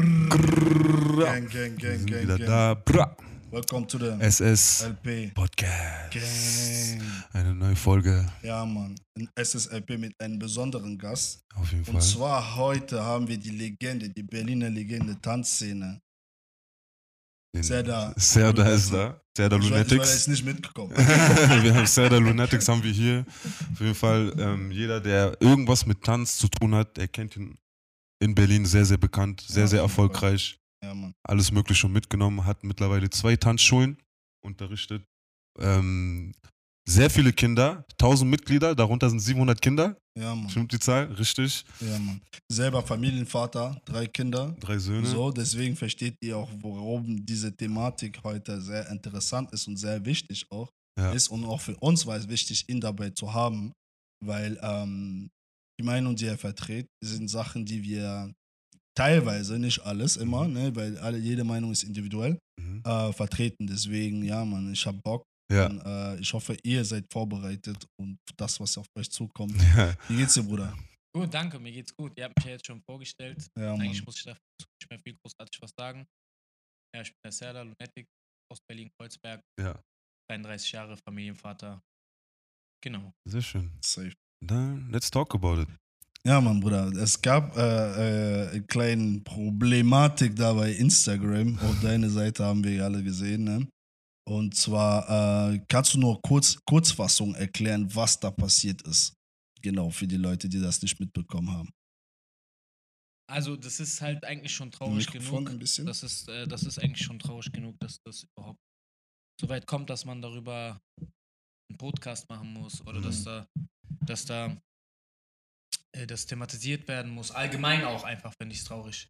Gang. Wieder da. Bra. Welcome to the SSLP Podcast. Gang. Eine neue Folge. Ja, Mann. Ein SSLP mit einem besonderen Gast. Auf jeden Fall. Und zwar heute haben wir die Legende, die Berliner Legende Tanzszene. Serdar ist da. Serdar Lunatics. Ich ist nicht mitgekommen. Wir haben Serdar Lunatics haben wir hier. Auf jeden Fall jeder, der irgendwas mit Tanz zu tun hat, der kennt ihn. In Berlin sehr, sehr bekannt, sehr, sehr erfolgreich. Ja, Mann. Alles Mögliche schon mitgenommen, hat mittlerweile 2 Tanzschulen unterrichtet. Sehr viele Kinder, 1000 Mitglieder, darunter sind 700 Kinder. Ja, Mann. Stimmt die Zahl? Richtig. Ja, Mann. Selber Familienvater, 3 Kinder. 3 Söhne. So, deswegen versteht ihr auch, warum diese Thematik heute sehr interessant ist und sehr wichtig auch ist. Und auch für uns war es wichtig, ihn dabei zu haben, weil die Meinung, die er vertritt, sind Sachen, die wir teilweise, nicht alles immer, ne, weil jede Meinung ist individuell, vertreten. Deswegen, ja, Mann, ich hab Bock. Ja. Und, ich hoffe, ihr seid vorbereitet und das, was auf euch zukommt. Ja. Wie geht's dir, Bruder? Gut, danke, mir geht's gut. Ihr habt mich ja jetzt schon vorgestellt. Ja, eigentlich muss ich da nicht mehr viel großartig was sagen. Ja, ich bin der Serdar Lunatics aus Berlin-Kreuzberg. Ja. 33 Jahre, Familienvater. Genau. Sehr schön. Safe. Dann, let's talk about it. Ja, Mann, Bruder, es gab eine kleine Problematik da bei Instagram. Auf deine Seite haben wir alle gesehen, ne? Und zwar kannst du nur Kurzfassung erklären, was da passiert ist. Genau, für die Leute, die das nicht mitbekommen haben. Also, das ist halt eigentlich schon traurig genug. Das ist eigentlich schon traurig genug, dass das überhaupt so weit kommt, dass man darüber einen Podcast machen muss oder dass thematisiert werden muss. Allgemein auch einfach, finde ich es traurig.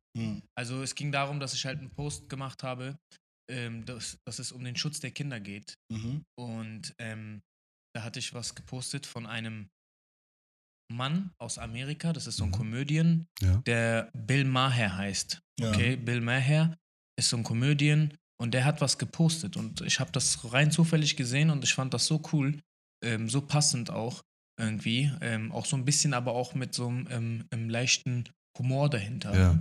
Also es ging darum, dass ich halt einen Post gemacht habe, dass es um den Schutz der Kinder geht. Und da hatte ich was gepostet von einem Mann aus Amerika, das ist so ein Comedian, der Bill Maher heißt. Okay, Bill Maher ist so ein Comedian und der hat was gepostet und ich habe das rein zufällig gesehen und ich fand das so cool, so passend auch, irgendwie, auch so ein bisschen, aber auch mit so einem leichten Humor dahinter.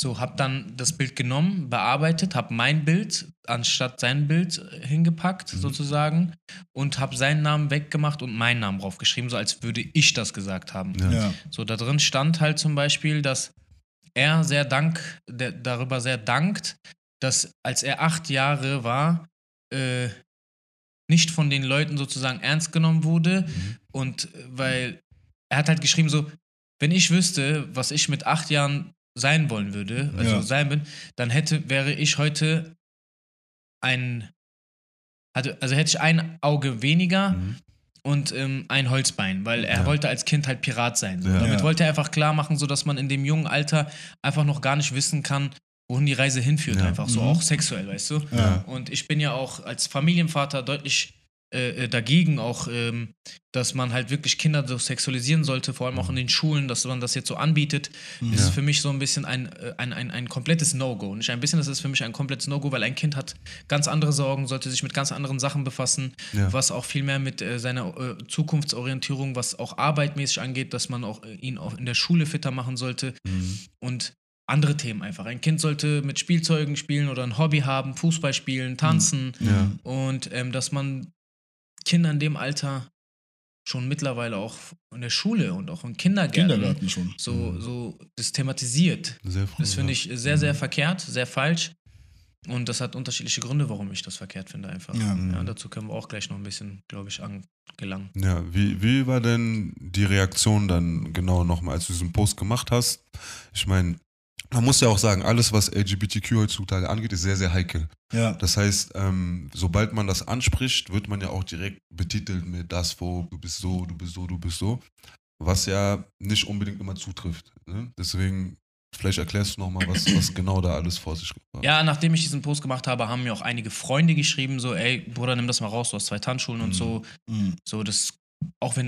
So, hab dann das Bild genommen, bearbeitet, hab mein Bild anstatt sein Bild hingepackt, sozusagen, und hab seinen Namen weggemacht und meinen Namen draufgeschrieben, so als würde ich das gesagt haben. So, da drin stand halt zum Beispiel, dass er darüber sehr dankt, dass als er 8 Jahre war, nicht von den Leuten sozusagen ernst genommen wurde und weil er hat halt geschrieben so, wenn ich wüsste, was ich mit 8 Jahren sein wollen würde, dann wäre ich heute hätte ich ein Auge weniger und ein Holzbein, weil er wollte als Kind halt Pirat sein. So. Ja. Damit wollte er einfach klar machen, so dass man in dem jungen Alter einfach noch gar nicht wissen kann, wohin die Reise hinführt, einfach so, auch sexuell, weißt du? Ja. Und ich bin ja auch als Familienvater deutlich dagegen, auch, dass man halt wirklich Kinder so sexualisieren sollte, vor allem auch in den Schulen, dass man das jetzt so anbietet, ist für mich so ein bisschen ein komplettes No-Go. Nicht ein bisschen, das ist für mich ein komplettes No-Go, weil ein Kind hat ganz andere Sorgen, sollte sich mit ganz anderen Sachen befassen, was auch viel mehr mit seiner Zukunftsorientierung, was auch arbeitmäßig angeht, dass man auch ihn auch in der Schule fitter machen sollte und andere Themen einfach. Ein Kind sollte mit Spielzeugen spielen oder ein Hobby haben, Fußball spielen, tanzen und dass man Kinder in dem Alter schon mittlerweile auch in der Schule und auch im Kindergarten schon so das thematisiert. Sehr früh, das finde ich sehr, sehr verkehrt, sehr falsch und das hat unterschiedliche Gründe, warum ich das verkehrt finde einfach. Ja, dazu können wir auch gleich noch ein bisschen, glaube ich, gelangen. Ja, wie war denn die Reaktion dann genau nochmal, als du diesen Post gemacht hast? Ich meine, man muss ja auch sagen, alles, was LGBTQ heutzutage angeht, ist sehr, sehr heikel. Ja. Das heißt, sobald man das anspricht, wird man ja auch direkt betitelt mit das, wo du bist so, du bist so, du bist so, was ja nicht unbedingt immer zutrifft. Ne? Deswegen, vielleicht erklärst du nochmal, was genau da alles vor sich war. Ja, nachdem ich diesen Post gemacht habe, haben mir auch einige Freunde geschrieben, so, ey, Bruder, nimm das mal raus, du hast 2 Tanzschulen und so. So, das... Auch wenn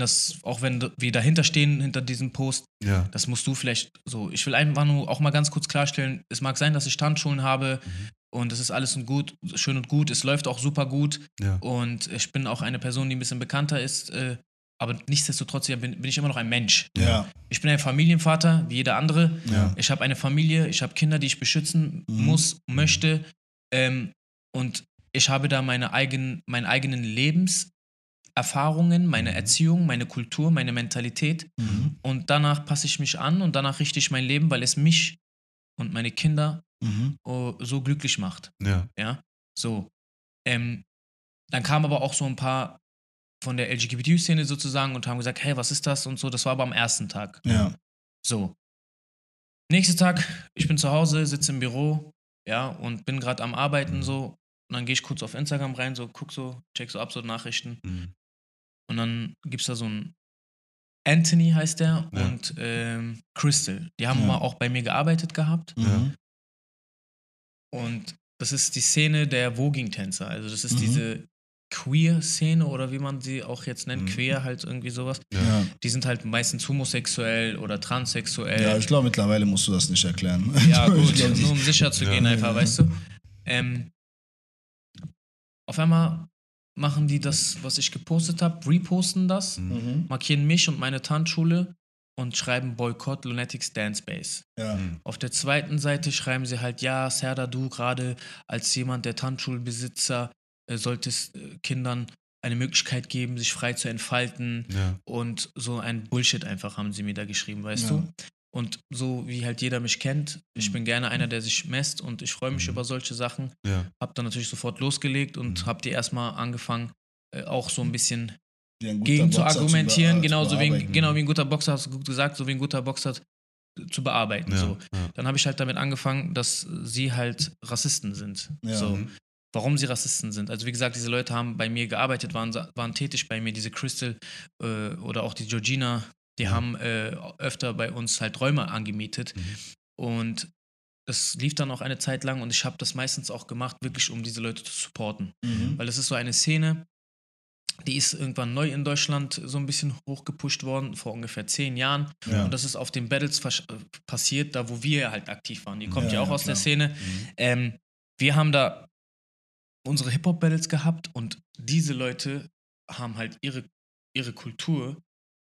wir dahinter stehen, hinter diesem Post, das musst du vielleicht so. Ich will einfach nur auch mal ganz kurz klarstellen, es mag sein, dass ich Tanzschulen habe und es ist alles schön und gut, es läuft auch super gut und ich bin auch eine Person, die ein bisschen bekannter ist aber nichtsdestotrotz bin ich immer noch ein Mensch. Ja. Ich bin ein Familienvater, wie jeder andere. Ja. Ich habe eine Familie, ich habe Kinder, die ich beschützen muss, möchte. Und ich habe da meine eigenen Lebenserfahrungen, meine Erziehung, meine Kultur, meine Mentalität. Mhm. Und danach passe ich mich an und danach richte ich mein Leben, weil es mich und meine Kinder so glücklich macht. Ja. Ja? So. Dann kamen aber auch so ein paar von der LGBT-Szene sozusagen und haben gesagt, hey, was ist das und so. Das war aber am ersten Tag. Ja. So. Nächsten Tag, ich bin zu Hause, sitze im Büro, ja, und bin gerade am Arbeiten so. Und dann gehe ich kurz auf Instagram rein, so guck so, check so ab, so Nachrichten. Mhm. Und dann gibt es da so einen Anthony heißt der und Crystal. Die haben mal auch bei mir gearbeitet gehabt. Mhm. Und das ist die Szene der Voguing-Tänzer. Also das ist diese Queer-Szene oder wie man sie auch jetzt nennt, queer halt irgendwie sowas. Ja. Die sind halt meistens homosexuell oder transsexuell. Ja, ich glaube mittlerweile musst du das nicht erklären. Ja gut, nur um sicher zu gehen einfach, weißt du. Auf einmal machen die das, was ich gepostet habe, reposten das, markieren mich und meine Tanzschule und schreiben Boykott Lunatics Dance Base. Ja. Auf der zweiten Seite schreiben sie halt, ja, Serdar, du gerade als jemand, der Tanzschulbesitzer, solltest Kindern eine Möglichkeit geben, sich frei zu entfalten und so ein Bullshit einfach haben sie mir da geschrieben, weißt du? Und so wie halt jeder mich kennt, ich bin gerne einer, der sich messt und ich freue mich über solche Sachen. Ja. Hab dann natürlich sofort losgelegt und hab die erstmal angefangen, auch so ein bisschen gegen zu argumentieren. Genau, wie ein guter Boxer, hast du gut gesagt, so wie ein guter Boxer zu bearbeiten. Ja. So. Ja. Dann habe ich halt damit angefangen, dass sie halt Rassisten sind. Ja. So. Warum sie Rassisten sind. Also wie gesagt, diese Leute haben bei mir gearbeitet, waren tätig bei mir, diese Crystal oder auch die Georgina. Die haben öfter bei uns halt Räume angemietet und das lief dann auch eine Zeit lang und ich habe das meistens auch gemacht, wirklich um diese Leute zu supporten, weil das ist so eine Szene, die ist irgendwann neu in Deutschland so ein bisschen hochgepusht worden, vor ungefähr 10 Jahren und das ist auf den Battles passiert, da wo wir halt aktiv waren, ihr kommt ja auch aus der Szene, wir haben da unsere Hip-Hop-Battles gehabt und diese Leute haben halt ihre Kultur,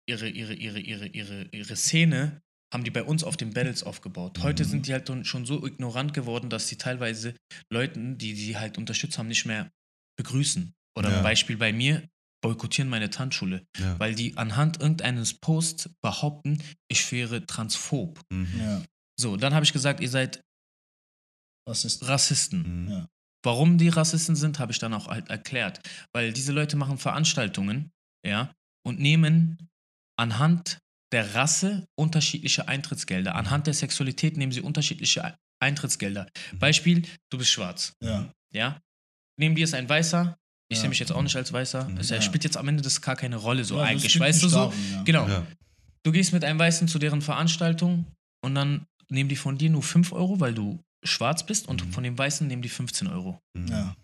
ihre Szene haben die bei uns auf den Battles aufgebaut. Heute sind die halt schon so ignorant geworden, dass sie teilweise Leuten, die sie halt unterstützt haben, nicht mehr begrüßen. Oder ein Beispiel bei mir, boykottieren meine Tanzschule, weil die anhand irgendeines Posts behaupten, ich wäre transphob. Ja. So, dann habe ich gesagt, ihr seid Rassisten. Ja. Warum die Rassisten sind, habe ich dann auch halt erklärt. Weil diese Leute machen Veranstaltungen, ja, und nehmen anhand der Rasse unterschiedliche Eintrittsgelder. Anhand der Sexualität nehmen sie unterschiedliche Eintrittsgelder. Beispiel, du bist schwarz. Ja. Ja? Neben dir ist ein Weißer. Ich sehe mich jetzt auch nicht als Weißer. Also, er spielt jetzt am Ende das gar keine Rolle so eigentlich. Weißt du so? Ja. Genau. Ja. Du gehst mit einem Weißen zu deren Veranstaltung und dann nehmen die von dir nur 5 Euro, weil du schwarz bist und von dem Weißen nehmen die 15 Euro. Ja.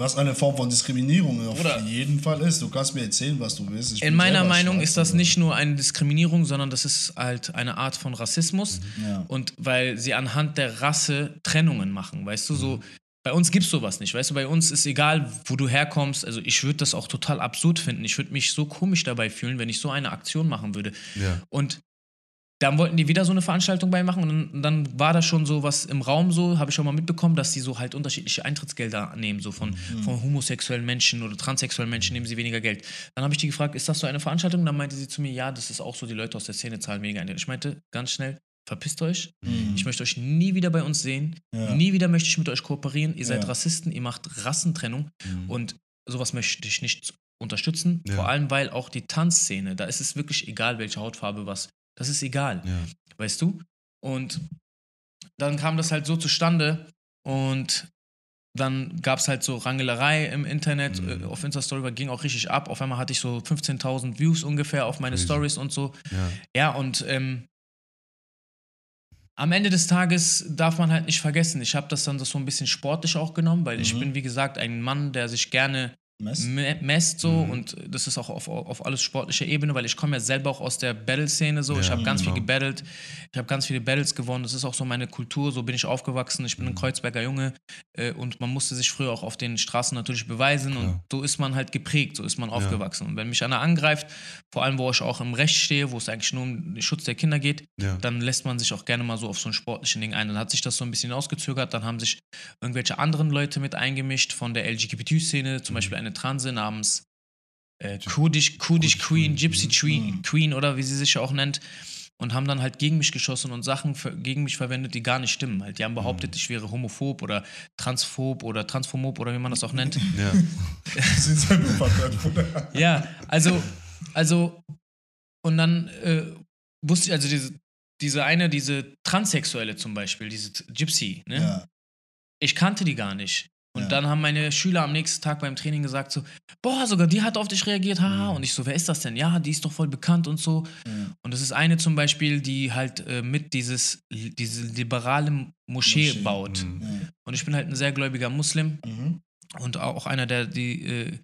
Was eine Form von Diskriminierung auf jeden Fall ist. Du kannst mir erzählen, was du willst. In meiner Meinung ist das nicht nur eine Diskriminierung, sondern das ist halt eine Art von Rassismus. Ja. Und weil sie anhand der Rasse Trennungen machen, weißt du, so bei uns gibt's sowas nicht, weißt du, bei uns ist egal, wo du herkommst, also ich würde das auch total absurd finden. Ich würde mich so komisch dabei fühlen, wenn ich so eine Aktion machen würde. Ja. Und dann wollten die wieder so eine Veranstaltung beimachen und dann war da schon so was im Raum so, habe ich schon mal mitbekommen, dass die so halt unterschiedliche Eintrittsgelder nehmen, so von homosexuellen Menschen oder transsexuellen Menschen nehmen sie weniger Geld. Dann habe ich die gefragt, ist das so eine Veranstaltung? Dann meinte sie zu mir, ja, das ist auch so, die Leute aus der Szene zahlen weniger ein. Ich meinte ganz schnell, verpisst euch, ich möchte euch nie wieder bei uns sehen, nie wieder möchte ich mit euch kooperieren, ihr seid Rassisten, ihr macht Rassentrennung und sowas möchte ich nicht unterstützen, vor allem, weil auch die Tanzszene, da ist es wirklich egal, welche Hautfarbe was. Das ist egal, weißt du? Und dann kam das halt so zustande und dann gab es halt so Rangelerei im Internet, auf Insta-Story ging auch richtig ab. Auf einmal hatte ich so 15.000 Views ungefähr auf meine Stories und so. Ja, und am Ende des Tages darf man halt nicht vergessen, ich habe das dann so ein bisschen sportlich auch genommen, weil ich bin, wie gesagt, ein Mann, der sich gerne Mess so und das ist auch auf alles sportliche Ebene, weil ich komme ja selber auch aus der Battle-Szene so, ich habe ganz viel gebattelt, ich habe ganz viele Battles gewonnen, das ist auch so meine Kultur, so bin ich aufgewachsen, ich bin ein Kreuzberger Junge und man musste sich früher auch auf den Straßen natürlich beweisen und so ist man halt geprägt, so ist man aufgewachsen und wenn mich einer angreift, vor allem wo ich auch im Recht stehe, wo es eigentlich nur um den Schutz der Kinder geht, dann lässt man sich auch gerne mal so auf so ein sportlichen Ding ein, dann hat sich das so ein bisschen ausgezögert, dann haben sich irgendwelche anderen Leute mit eingemischt von der LGBTQ-Szene, zum Beispiel eine Transe namens Kurdish Queen, Gypsy Queen oder wie sie sich auch nennt und haben dann halt gegen mich geschossen und Sachen gegen mich verwendet, die gar nicht stimmen. Halt, die haben behauptet, ich wäre homophob oder transphob oder transphomob oder wie man das auch nennt. Ja, ja also und dann wusste ich, also diese Transsexuelle zum Beispiel, diese Gypsy, ne? Ja. Ich kannte die gar nicht. Und dann haben meine Schüler am nächsten Tag beim Training gesagt so, boah, sogar die hat auf dich reagiert, haha. Und ich so, wer ist das denn? Ja, die ist doch voll bekannt und so. Und das ist eine zum Beispiel, die halt mit diese liberale Moschee baut. Und ich bin halt ein sehr gläubiger Muslim und auch einer, der die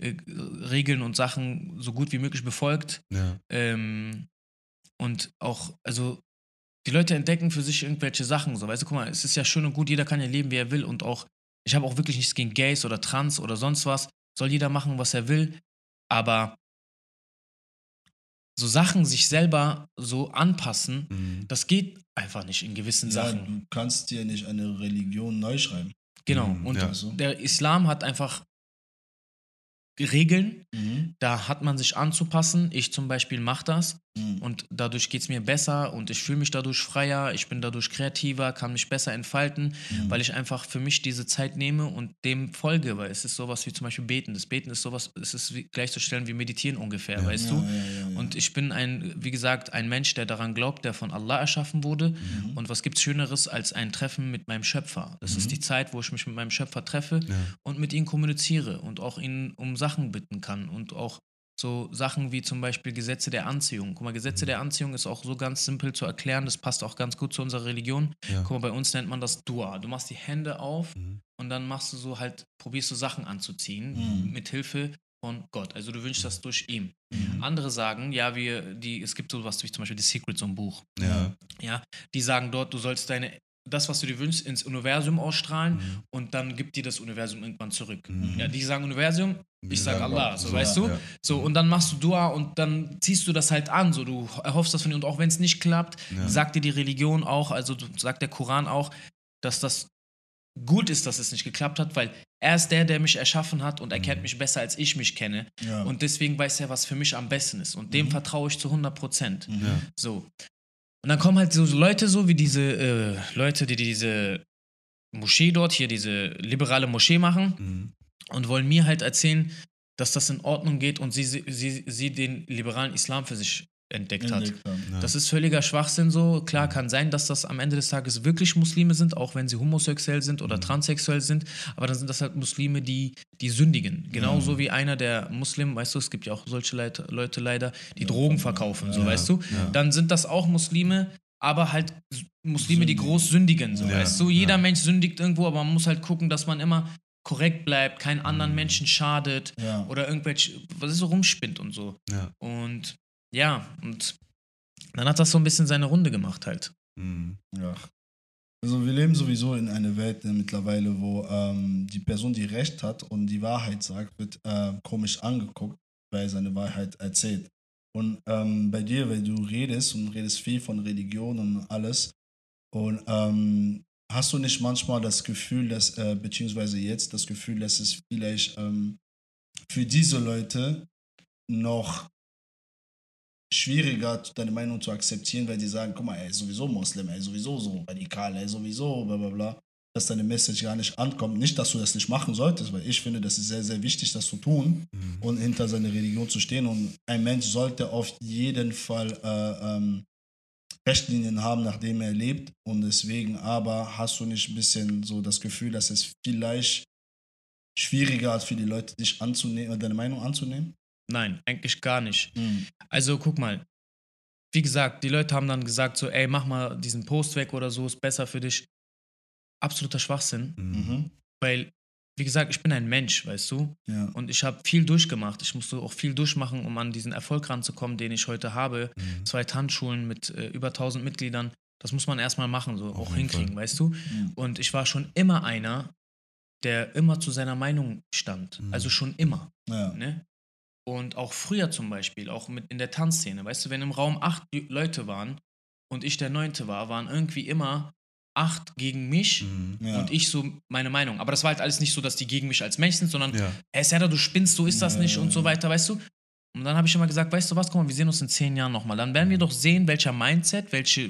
Regeln und Sachen so gut wie möglich befolgt. Und auch, also die Leute entdecken für sich irgendwelche Sachen. So, weißt du, guck mal, es ist ja schön und gut, jeder kann ja leben, wie er will und auch ich habe auch wirklich nichts gegen Gays oder Trans oder sonst was. Soll jeder machen, was er will. Aber so Sachen sich selber so anpassen, das geht einfach nicht in gewissen Sachen. Du kannst dir nicht eine Religion neu schreiben. Genau. Und der Islam hat einfach Regeln. Da hat man sich anzupassen. Ich zum Beispiel mache das. Und dadurch geht es mir besser und ich fühle mich dadurch freier, ich bin dadurch kreativer, kann mich besser entfalten, weil ich einfach für mich diese Zeit nehme und dem folge, weil es ist sowas wie zum Beispiel Beten. Das Beten ist sowas, es ist gleichzustellen wie Meditieren ungefähr, weißt du? Ja. Und ich bin wie gesagt, ein Mensch, der daran glaubt, der von Allah erschaffen wurde und was gibt's Schöneres als ein Treffen mit meinem Schöpfer? Das ist die Zeit, wo ich mich mit meinem Schöpfer treffe und mit ihm kommuniziere und auch ihn um Sachen bitten kann und auch so Sachen wie zum Beispiel Gesetze der Anziehung. Guck mal, Gesetze der Anziehung ist auch so ganz simpel zu erklären. Das passt auch ganz gut zu unserer Religion. Ja. Guck mal, bei uns nennt man das Dua. Du machst die Hände auf und dann machst du so halt, probierst du Sachen anzuziehen mit Hilfe von Gott. Also du wünschst das durch ihm. Andere sagen, es gibt sowas wie zum Beispiel die Secrets, so ein Buch. Ja, die sagen dort, du sollst das, was du dir wünschst, ins Universum ausstrahlen und dann gibt dir das Universum irgendwann zurück. Ja, die sagen Universum, ich sage Allah, so weißt du? Ja. So, und dann machst du Dua und dann ziehst du das halt an, so du erhoffst das von dir und auch wenn es nicht klappt, sagt dir die Religion auch, also sagt der Koran auch, dass das gut ist, dass es nicht geklappt hat, weil er ist der mich erschaffen hat und er kennt mich besser, als ich mich kenne. Ja. Und deswegen weiß er, was für mich am besten ist und dem vertraue ich zu 100%. Ja. So. Und dann kommen halt so Leute, so wie diese Leute, die diese Moschee dort, hier diese liberale Moschee machen und wollen mir halt erzählen, dass das in Ordnung geht und sie den liberalen Islam für sich entdeckt hat. Ja. Das ist völliger Schwachsinn so. Klar kann sein, dass das am Ende des Tages wirklich Muslime sind, auch wenn sie homosexuell sind oder transsexuell sind, aber dann sind das halt Muslime, die sündigen. Genauso wie einer der Muslimen, weißt du, es gibt ja auch solche Leute leider, die Drogen verkaufen, so weißt du. Ja. Dann sind das auch Muslime, aber halt Muslime, die groß sündigen, so weißt du. Jeder Mensch sündigt irgendwo, aber man muss halt gucken, dass man immer korrekt bleibt, keinen anderen Menschen schadet oder irgendwelche, was ist so, rumspinnt und so. Ja. Und dann hat das so ein bisschen seine Runde gemacht halt. Ja. Also wir leben sowieso in einer Welt mittlerweile, wo die Person, die Recht hat und die Wahrheit sagt, wird komisch angeguckt, weil seine Wahrheit erzählt. Und bei dir, wenn du redest viel von Religion und alles, und hast du nicht manchmal das Gefühl, dass, beziehungsweise jetzt das Gefühl, dass es vielleicht für diese Leute noch schwieriger, deine Meinung zu akzeptieren, weil die sagen, guck mal, er ist sowieso Moslem, er ist sowieso so radikal, er ist sowieso blablabla, dass deine Message gar nicht ankommt. Nicht, dass du das nicht machen solltest, weil ich finde, das ist sehr, sehr wichtig, das zu tun und hinter seiner Religion zu stehen. Und ein Mensch sollte auf jeden Fall Richtlinien haben, nachdem er lebt. Und deswegen aber hast du nicht ein bisschen so das Gefühl, dass es vielleicht schwieriger ist für die Leute, dich anzunehmen, deine Meinung anzunehmen? Nein, eigentlich gar nicht. Also guck mal, wie gesagt, die Leute haben dann gesagt so, ey, mach mal diesen Post weg oder so, ist besser für dich. Absoluter Schwachsinn, weil wie gesagt, ich bin ein Mensch, weißt du? Ja. Und ich habe viel durchgemacht. Ich musste auch viel durchmachen, um an diesen Erfolg ranzukommen, den ich heute habe. Mhm. 2 Tanzschulen mit über 1000 Mitgliedern. Das muss man erstmal machen, so auch hinkriegen, weißt du? Ja. Und ich war schon immer einer, der immer zu seiner Meinung stand. Mhm. Also schon immer. Ja. Ne? Und auch früher zum Beispiel, auch mit in der Tanzszene. Weißt du, wenn im Raum 8 Leute waren und ich der 9. war, waren irgendwie immer 8 gegen mich und ich so meine Meinung. Aber das war halt alles nicht so, dass die gegen mich als Mensch sind, sondern hey Serdar, du spinnst, so ist das nicht und so weiter, weißt du? Und dann habe ich immer gesagt, weißt du was, guck mal, wir sehen uns in 10 Jahren nochmal. Dann werden wir doch sehen, welcher Mindset, welche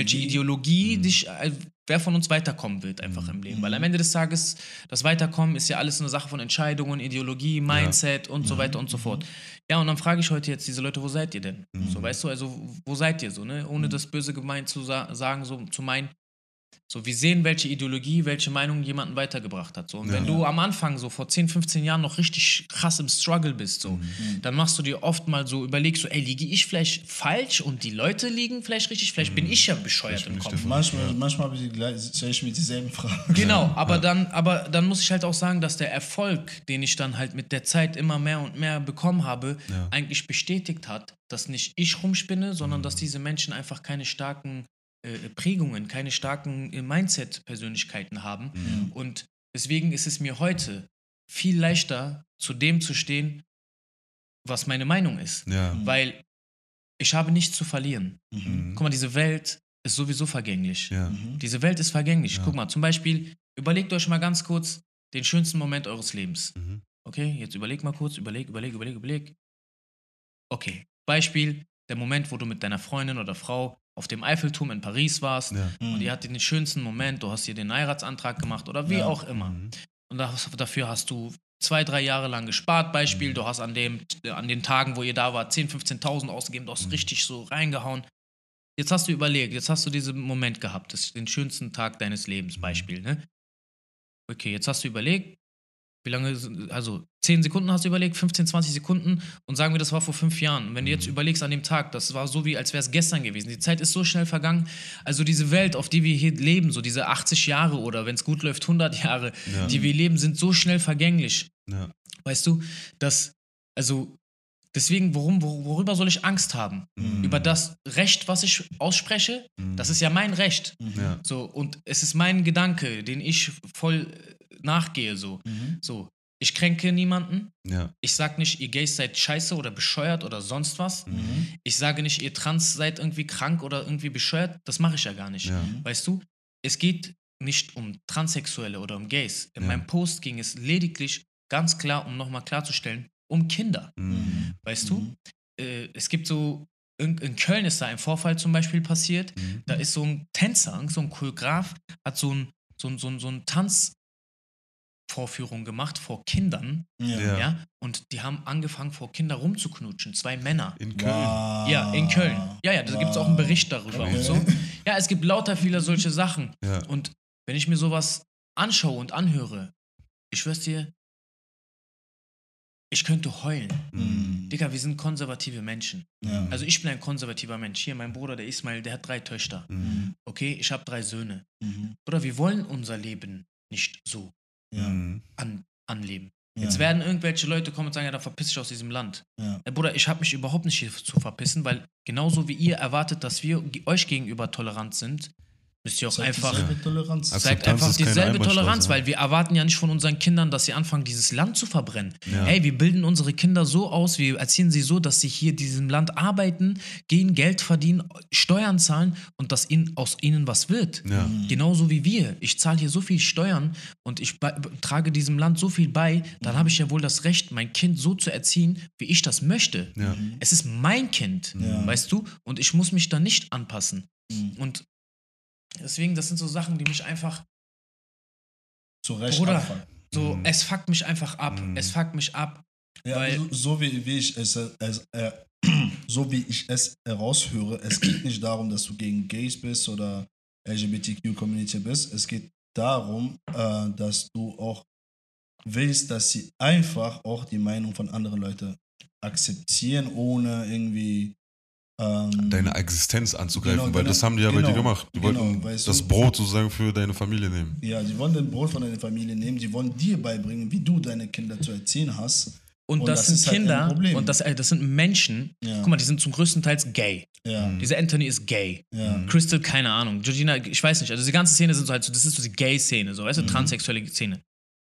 Ideologie dich, wer von uns weiterkommen wird einfach im Leben. Weil am Ende des Tages, das Weiterkommen ist ja alles eine Sache von Entscheidungen, Ideologie, Mindset und so weiter und so fort. Ja, und dann frage ich heute jetzt diese Leute, wo seid ihr denn? So, weißt du, also wo seid ihr so, ne? Ohne das böse gemeint zu sagen, so zu meinen. So, wir sehen, welche Ideologie, welche Meinung jemanden weitergebracht hat. So. Und wenn du am Anfang, so vor 10, 15 Jahren noch richtig krass im Struggle bist, so, dann machst du dir oft mal so, überlegst so, ey, liege ich vielleicht falsch und die Leute liegen vielleicht richtig, vielleicht bin ich ja bescheuert im Kopf. Manchmal stelle ich mir dieselben Fragen. Genau, aber dann muss ich halt auch sagen, dass der Erfolg, den ich dann halt mit der Zeit immer mehr und mehr bekommen habe, eigentlich bestätigt hat, dass nicht ich rumspinne, sondern dass diese Menschen einfach keine starken Prägungen, keine starken Mindset-Persönlichkeiten haben. Und deswegen ist es mir heute viel leichter, zu dem zu stehen, was meine Meinung ist. Ja. Weil ich habe nichts zu verlieren. Guck mal, diese Welt ist sowieso vergänglich. Ja. Diese Welt ist vergänglich. Ja. Guck mal, zum Beispiel, überlegt euch mal ganz kurz den schönsten Moment eures Lebens. Okay, jetzt überleg mal kurz, überleg. Okay, Beispiel, der Moment, wo du mit deiner Freundin oder Frau auf dem Eiffelturm in Paris warst und ihr hattet den schönsten Moment, du hast hier den Heiratsantrag gemacht oder wie auch immer. Und dafür hast du 2-3 Jahre lang gespart, Beispiel, du hast an den Tagen, wo ihr da wart, 10.000, 15.000 ausgegeben, du hast richtig so reingehauen. Jetzt hast du überlegt, jetzt hast du diesen Moment gehabt, das ist den schönsten Tag deines Lebens, Beispiel, ne? Okay, jetzt hast du überlegt, wie lange, also 10 Sekunden hast du überlegt, 15, 20 Sekunden und sagen wir, das war vor 5 Jahren. Und wenn du jetzt überlegst an dem Tag, das war so wie, als wäre es gestern gewesen. Die Zeit ist so schnell vergangen. Also diese Welt, auf die wir hier leben, so diese 80 Jahre oder wenn es gut läuft, 100 Jahre, die wir leben, sind so schnell vergänglich. Ja. Weißt du, dass, also deswegen, worüber soll ich Angst haben? Über das Recht, was ich ausspreche? Das ist ja mein Recht. Ja. So, und es ist mein Gedanke, den ich voll nachgehe, so. So, ich kränke niemanden. Ja. Ich sage nicht, ihr Gays seid scheiße oder bescheuert oder sonst was. Ich sage nicht, ihr Trans seid irgendwie krank oder irgendwie bescheuert. Das mache ich ja gar nicht. Ja. Weißt du, es geht nicht um Transsexuelle oder um Gays. In meinem Post ging es lediglich ganz klar, um nochmal klarzustellen, um Kinder. Weißt du, es gibt so, in Köln ist da ein Vorfall zum Beispiel passiert. Da ist so ein Tänzer, so ein Choreograf, hat so ein Tanz Vorführung gemacht vor Kindern, ja, und die haben angefangen, vor Kinder rumzuknutschen, 2 Männer. In Köln? Wow. Ja, in Köln. Ja, da gibt es auch einen Bericht darüber und so. Ja, es gibt lauter viele solche Sachen. Ja. Und wenn ich mir sowas anschaue und anhöre, ich schwör's dir, ich könnte heulen. Digga, wir sind konservative Menschen. Ja. Also ich bin ein konservativer Mensch. Hier, mein Bruder, der Ismail, der hat 3 Töchter. Okay, ich habe 3 Söhne. Oder wir wollen unser Leben nicht so anleben. Ja. Jetzt werden irgendwelche Leute kommen und sagen, ja, dann verpiss dich aus diesem Land. Ja. Bruder, ich habe mich überhaupt nicht hier zu verpissen, weil genauso wie ihr erwartet, dass wir euch gegenüber tolerant sind, müsst ihr auch zeigt einfach dieselbe Toleranz, weil wir erwarten ja nicht von unseren Kindern, dass sie anfangen, dieses Land zu verbrennen. Ja. Hey, wir bilden unsere Kinder so aus, wir erziehen sie so, dass sie hier in diesem Land arbeiten, gehen, Geld verdienen, Steuern zahlen und dass aus ihnen was wird. Ja. Genauso wie wir. Ich zahle hier so viel Steuern und ich trage diesem Land so viel bei, dann habe ich ja wohl das Recht, mein Kind so zu erziehen, wie ich das möchte. Ja. Es ist mein Kind, weißt du? Und ich muss mich da nicht anpassen. Und deswegen, das sind so Sachen, die mich einfach es fuckt mich einfach ab. Es fuckt mich ab. Ja, weil so wie ich es heraushöre, es geht nicht darum, dass du gegen Gays bist oder LGBTQ-Community bist. Es geht darum, dass du auch willst, dass sie einfach auch die Meinung von anderen Leuten akzeptieren, ohne irgendwie deine Existenz anzugreifen, genau, weil das haben die ja bei dir gemacht. Die wollten das Brot sozusagen für deine Familie nehmen. Ja, die wollen das Brot von deiner Familie nehmen, die wollen dir beibringen, wie du deine Kinder zu erziehen hast. Und das sind Kinder, halt und das sind Menschen, guck mal, die sind zum größten Teil gay. Ja. Dieser Anthony ist gay. Ja. Crystal, keine Ahnung. Georgina, ich weiß nicht. Also die ganze Szene sind so halt so, das ist so die Gay-Szene, so, weißt du, transsexuelle Szene.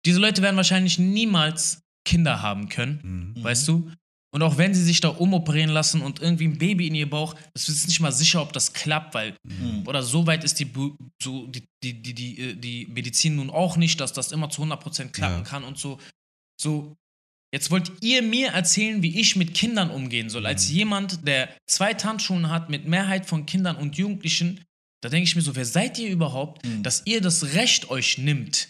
Diese Leute werden wahrscheinlich niemals Kinder haben können, weißt du? Und auch wenn sie sich da umoperieren lassen und irgendwie ein Baby in ihr Bauch, das ist nicht mal sicher, ob das klappt, weil oder so weit ist die Medizin nun auch nicht, dass das immer zu 100% klappen kann und so. So, jetzt wollt ihr mir erzählen, wie ich mit Kindern umgehen soll, als jemand, der 2 Tanzschulen hat mit Mehrheit von Kindern und Jugendlichen. Da denke ich mir so, wer seid ihr überhaupt, dass ihr das Recht euch nimmt?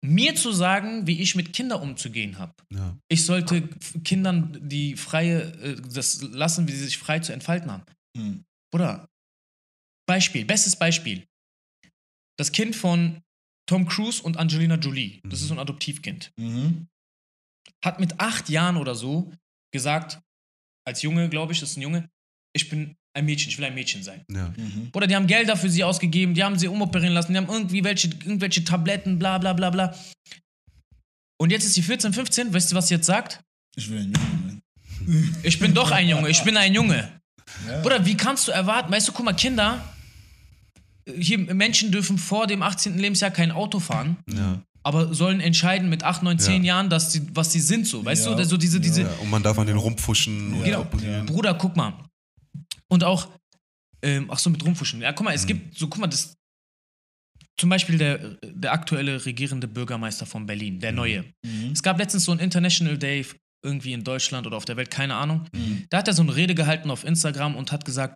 Mir zu sagen, wie ich mit Kindern umzugehen habe. Ja. Ich sollte Kindern das lassen, wie sie sich frei zu entfalten haben. Oder bestes Beispiel. Das Kind von Tom Cruise und Angelina Jolie, das ist so ein Adoptivkind, hat mit 8 Jahren oder so gesagt, als Junge, glaube ich, das ist ein Junge, ich bin ein Mädchen, ich will ein Mädchen sein. Ja. Oder die haben Gelder für sie ausgegeben, die haben sie umoperieren lassen, die haben irgendwie irgendwelche Tabletten, bla bla bla bla. Und jetzt ist sie 14, 15, weißt du, was sie jetzt sagt? Ich will ein Junge sein. Ich bin doch ein Junge, ich bin ein Junge. Ja. Oder wie kannst du erwarten, weißt du, guck mal, Menschen dürfen vor dem 18. Lebensjahr kein Auto fahren. Ja. Aber sollen entscheiden mit 8, 9, 10 Jahren, was sie sind, so. Weißt du, so diese... Ja. Und man darf an den rumpfuschen und operieren. Bruder, guck mal. Und auch, mit rumpfuschen. Ja, guck mal, es gibt so, das... Zum Beispiel der aktuelle regierende Bürgermeister von Berlin, der neue. Es gab letztens so ein International Day irgendwie in Deutschland oder auf der Welt, keine Ahnung. Da hat er so eine Rede gehalten auf Instagram und hat gesagt,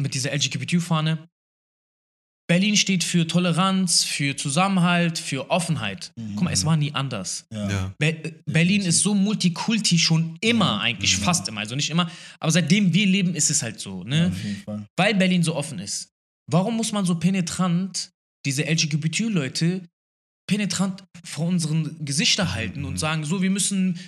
mit dieser LGBTQ-Fahne, Berlin steht für Toleranz, für Zusammenhalt, für Offenheit. Guck mal, es war nie anders. Ja. Ja. Berlin ist so multikulti schon immer, eigentlich fast immer, also nicht immer. Aber seitdem wir leben, ist es halt so, ne? Ja, auf jeden Fall. Weil Berlin so offen ist. Warum muss man so penetrant diese LGBT-Leute penetrant vor unseren Gesichter halten und sagen, so, wir müssen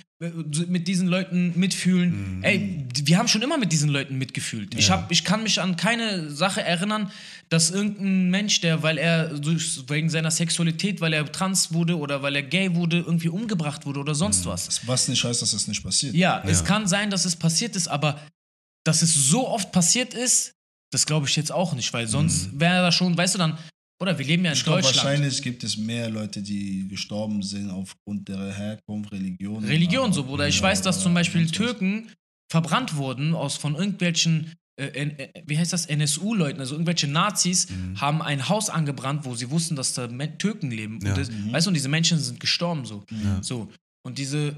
mit diesen Leuten mitfühlen. Ey, wir haben schon immer mit diesen Leuten mitgefühlt. Ja. Ich kann mich an keine Sache erinnern, dass irgendein Mensch, wegen seiner Sexualität, weil er trans wurde oder weil er gay wurde, irgendwie umgebracht wurde oder sonst was. Was nicht heißt, dass es nicht passiert. Ja, es kann sein, dass es passiert ist, aber dass es so oft passiert ist, das glaube ich jetzt auch nicht, weil sonst wäre da schon, weißt du, dann... Oder wir leben ja in Deutschland. Wahrscheinlich gibt es mehr Leute, die gestorben sind aufgrund der Herkunft, Religion. So, Bruder. Ich weiß, dass zum Beispiel Türken verbrannt wurden von irgendwelchen, NSU-Leuten, also irgendwelche Nazis, haben ein Haus angebrannt, wo sie wussten, dass da Türken leben. Ja. Und weißt du, und diese Menschen sind gestorben, so. Ja. So. Und diese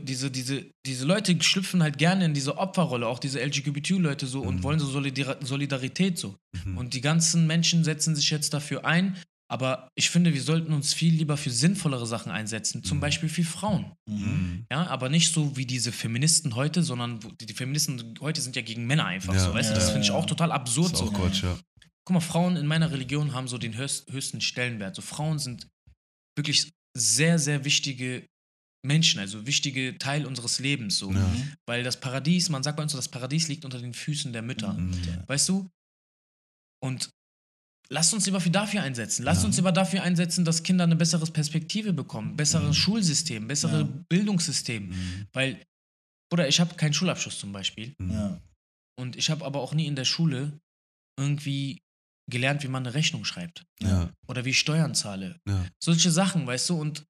Leute schlüpfen halt gerne in diese Opferrolle, auch diese LGBT-Leute so, und wollen so Solidarität so. Und die ganzen Menschen setzen sich jetzt dafür ein, aber ich finde, wir sollten uns viel lieber für sinnvollere Sachen einsetzen, zum Beispiel für Frauen. Ja, aber nicht so wie diese Feministen heute, sondern die Feministen heute sind ja gegen Männer einfach so, weißt du, das finde ich auch total absurd. Das ist auch Quatsch, ja. Guck mal, Frauen in meiner Religion haben so den höchsten Stellenwert. So, Frauen sind wirklich sehr, sehr wichtige Menschen, also wichtige Teil unseres Lebens, so. Ja. Weil das Paradies, man sagt bei uns so, das Paradies liegt unter den Füßen der Mütter. Weißt du? Und lasst uns lieber dafür einsetzen. Lasst uns lieber dafür einsetzen, dass Kinder eine bessere Perspektive bekommen, besseres Schulsystem, bessere Bildungssystem. Weil, Bruder, ich habe keinen Schulabschluss zum Beispiel. Ja. Und ich habe aber auch nie in der Schule irgendwie gelernt, wie man eine Rechnung schreibt. Ja. Oder wie ich Steuern zahle. Ja. Solche Sachen, weißt du? Und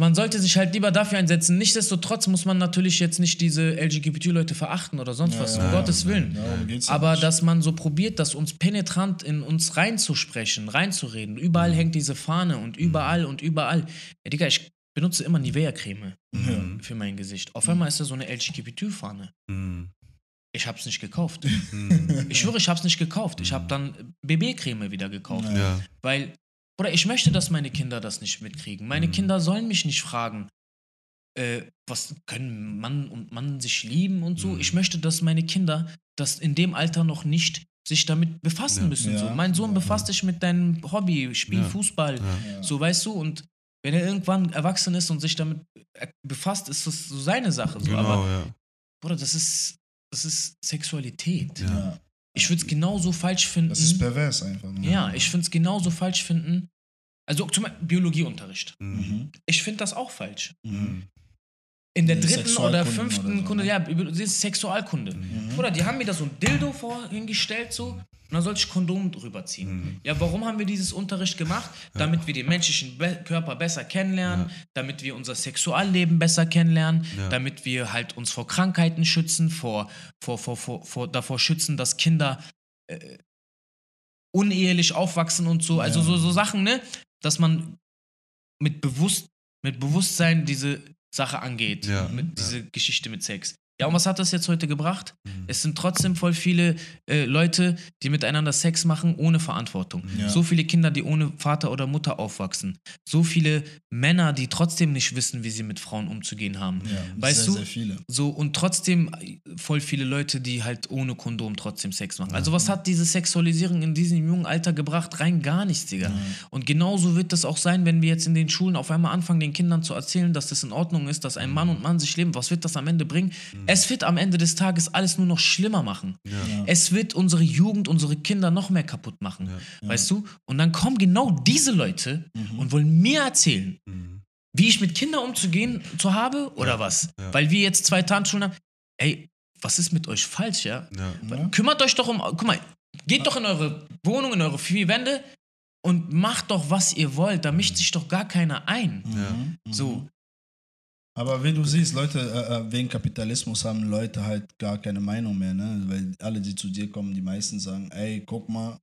man sollte sich halt lieber dafür einsetzen. Nichtsdestotrotz muss man natürlich jetzt nicht diese LGBT-Leute verachten oder sonst was, um Gottes Willen. Ja, aber dass man so probiert, das uns penetrant in uns reinzusprechen, reinzureden. Überall hängt diese Fahne und überall und überall. Ja, Digga, ich benutze immer Nivea-Creme für mein Gesicht. Auf einmal ist da so eine LGBT-Fahne. Ich hab's nicht gekauft. Ich schwöre, ich hab's nicht gekauft. Ich hab dann BB-Creme wieder gekauft. Ja. Weil... Oder ich möchte, dass meine Kinder das nicht mitkriegen. Meine Kinder sollen mich nicht fragen, was können Mann und Mann sich lieben und so. Ich möchte, dass meine Kinder das in dem Alter noch nicht sich damit befassen müssen. Ja. So. Mein Sohn befasst sich mit deinem Hobby, spiel Fußball, so, weißt du. Und wenn er irgendwann erwachsen ist und sich damit befasst, ist das so seine Sache. So. Genau, aber, Bruder, das ist... das ist Sexualität. Ja. Ich würde es genauso falsch finden. Das ist pervers einfach. Ne? Ja, ich würde es genauso falsch finden. Also zum Beispiel Biologieunterricht. Mhm. Ich finde das auch falsch. Mhm. In der dritten oder fünften oder so, Kunde, ja, das ist Sexualkunde. Mhm. Oder die haben mir da so ein Dildo vorhingestellt, so, und dann sollte ich Kondom drüber ziehen. Mhm. Ja, warum haben wir dieses Unterricht gemacht? Ja. Damit wir den menschlichen Körper besser kennenlernen, ja, damit wir unser Sexualleben besser kennenlernen, ja, damit wir halt uns vor Krankheiten schützen, davor schützen, dass Kinder unehelich aufwachsen und so. Also ja, so Sachen, ne? Dass man mit Bewusstsein diese Sache angeht, ja, diese Geschichte mit Sex. Ja, und was hat das jetzt heute gebracht? Mhm. Es sind trotzdem voll viele Leute, die miteinander Sex machen, ohne Verantwortung. Ja. So viele Kinder, die ohne Vater oder Mutter aufwachsen. So viele Männer, die trotzdem nicht wissen, wie sie mit Frauen umzugehen haben. Ja, weißt du? Sehr viele. So, und trotzdem voll viele Leute, die halt ohne Kondom trotzdem Sex machen. Ja. Also was hat diese Sexualisierung in diesem jungen Alter gebracht? Rein gar nichts, Digga. Ja. Und genauso wird das auch sein, wenn wir jetzt in den Schulen auf einmal anfangen, den Kindern zu erzählen, dass das in Ordnung ist, dass ein Mann und Mann sich leben. Was wird das am Ende bringen? Es wird am Ende des Tages alles nur noch schlimmer machen. Ja. Es wird unsere Jugend, unsere Kinder noch mehr kaputt machen. Ja. Weißt du? Und dann kommen genau diese Leute und wollen mir erzählen, wie ich mit Kindern umzugehen zu habe oder was. Ja. Weil wir jetzt 2 Tanzschulen haben. Ey, was ist mit euch falsch, ja? Kümmert euch doch um... Guck mal, geht doch in eure Wohnung, in eure 4 Wände und macht doch, was ihr wollt. Da mischt sich doch gar keiner ein. Ja. So. Aber wie du siehst, Leute, wegen Kapitalismus haben Leute halt gar keine Meinung mehr, ne? Weil alle, die zu dir kommen, die meisten sagen, ey, guck mal,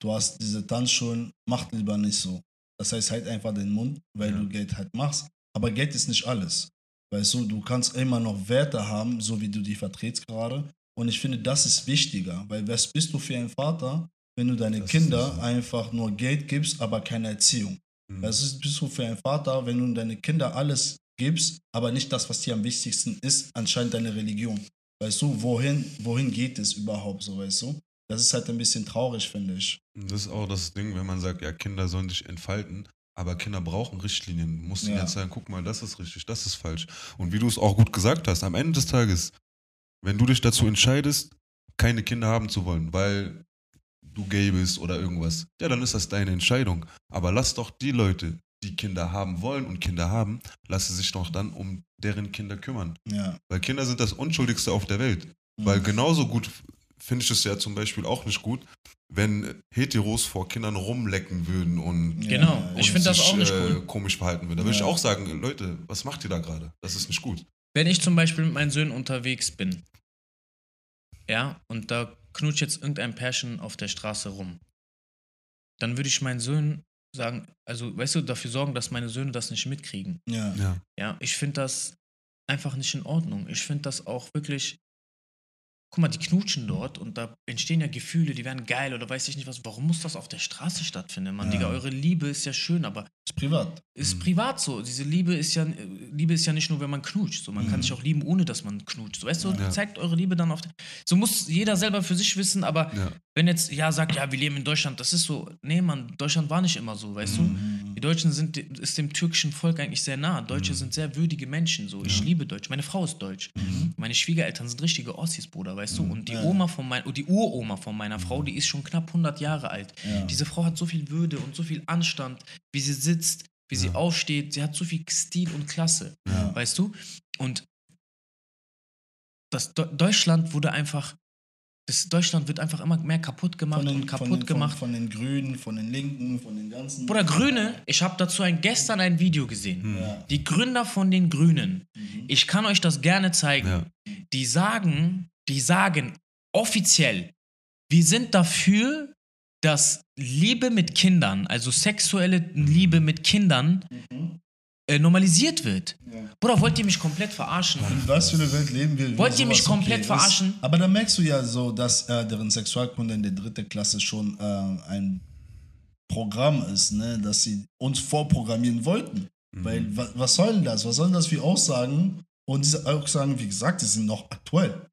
du hast diese Tanzschulen, mach lieber nicht so. Das heißt, halt einfach den Mund, weil du Geld halt machst. Aber Geld ist nicht alles. Weißt du, du kannst immer noch Werte haben, so wie du die vertrittst gerade. Und ich finde, das ist wichtiger, weil was bist du für ein Vater, wenn du deine Kinder einfach nur Geld gibst, aber keine Erziehung? Was bist du für ein Vater, wenn du deine Kinder alles gibst, aber nicht das, was dir am wichtigsten ist, anscheinend deine Religion. Weißt du, wohin geht es überhaupt so, weißt du? Das ist halt ein bisschen traurig, finde ich. Das ist auch das Ding, wenn man sagt, ja, Kinder sollen sich entfalten, aber Kinder brauchen Richtlinien. Du musst ihnen jetzt sagen, guck mal, das ist richtig, das ist falsch. Und wie du es auch gut gesagt hast, am Ende des Tages, wenn du dich dazu entscheidest, keine Kinder haben zu wollen, weil du gay bist oder irgendwas, ja, dann ist das deine Entscheidung. Aber lass doch die Leute, die Kinder haben wollen und Kinder haben, lassen sich doch dann um deren Kinder kümmern. Ja. Weil Kinder sind das Unschuldigste auf der Welt. Mhm. Weil genauso gut finde ich es ja zum Beispiel auch nicht gut, wenn Heteros vor Kindern rumlecken würden und, und ich finde das auch nicht cool, komisch verhalten würden. Da würde ich auch sagen, Leute, was macht ihr da gerade? Das ist nicht gut. Wenn ich zum Beispiel mit meinen Söhnen unterwegs bin, ja, und da knutscht jetzt irgendein Pärchen auf der Straße rum, dann würde ich meinen Söhnen sagen, also, weißt du, dafür sorgen, dass meine Söhne das nicht mitkriegen. Ja, ich finde das einfach nicht in Ordnung. Ich finde das auch wirklich, guck mal, die knutschen dort und da entstehen ja Gefühle, die werden geil oder weiß ich nicht was. Warum muss das auf der Straße stattfinden? Mann, Digga, eure Liebe ist ja schön, aber... Ist privat. Ist privat so. Diese Liebe ist ja nicht nur, wenn man knutscht. So, man kann sich auch lieben, ohne dass man knutscht. So, weißt du, zeigt eure Liebe dann auf... So muss jeder selber für sich wissen, aber wenn jetzt, sagt, ja, wir leben in Deutschland, das ist so... Nee, Mann, Deutschland war nicht immer so, weißt du? Die Deutschen ist dem türkischen Volk eigentlich sehr nah. Deutsche sind sehr würdige Menschen, so. Ich liebe Deutsch. Meine Frau ist deutsch. Meine Schwiegereltern sind richtige Ossis, Bruder, weißt du? Und die die Uroma von meiner Frau, die ist schon knapp 100 Jahre alt. Ja. Diese Frau hat so viel Würde und so viel Anstand, wie sie sitzt, wie sie aufsteht. Sie hat so viel Stil und Klasse, weißt du? Und das Deutschland wurde einfach... Das Deutschland wird einfach immer mehr kaputt gemacht gemacht. Von den Grünen, von den Linken, von den ganzen... Bruder, Grüne, ich habe dazu gestern ein Video gesehen. Ja. Die Gründer von den Grünen, ich kann euch das gerne zeigen, die sagen offiziell, wir sind dafür, dass Liebe mit Kindern, also sexuelle Liebe mit Kindern, normalisiert wird. Ja. Bruder, wollt ihr mich komplett verarschen? In was für eine Welt leben wir? Wollt ihr mich komplett verarschen? Ist, aber da merkst du ja so, dass deren Sexualkunde in der 3. Klasse schon ein Programm ist, ne? Dass sie uns vorprogrammieren wollten. Weil, was soll denn das? Was sollen das für Aussagen? Und diese Aussagen, wie gesagt, die sind noch aktuell.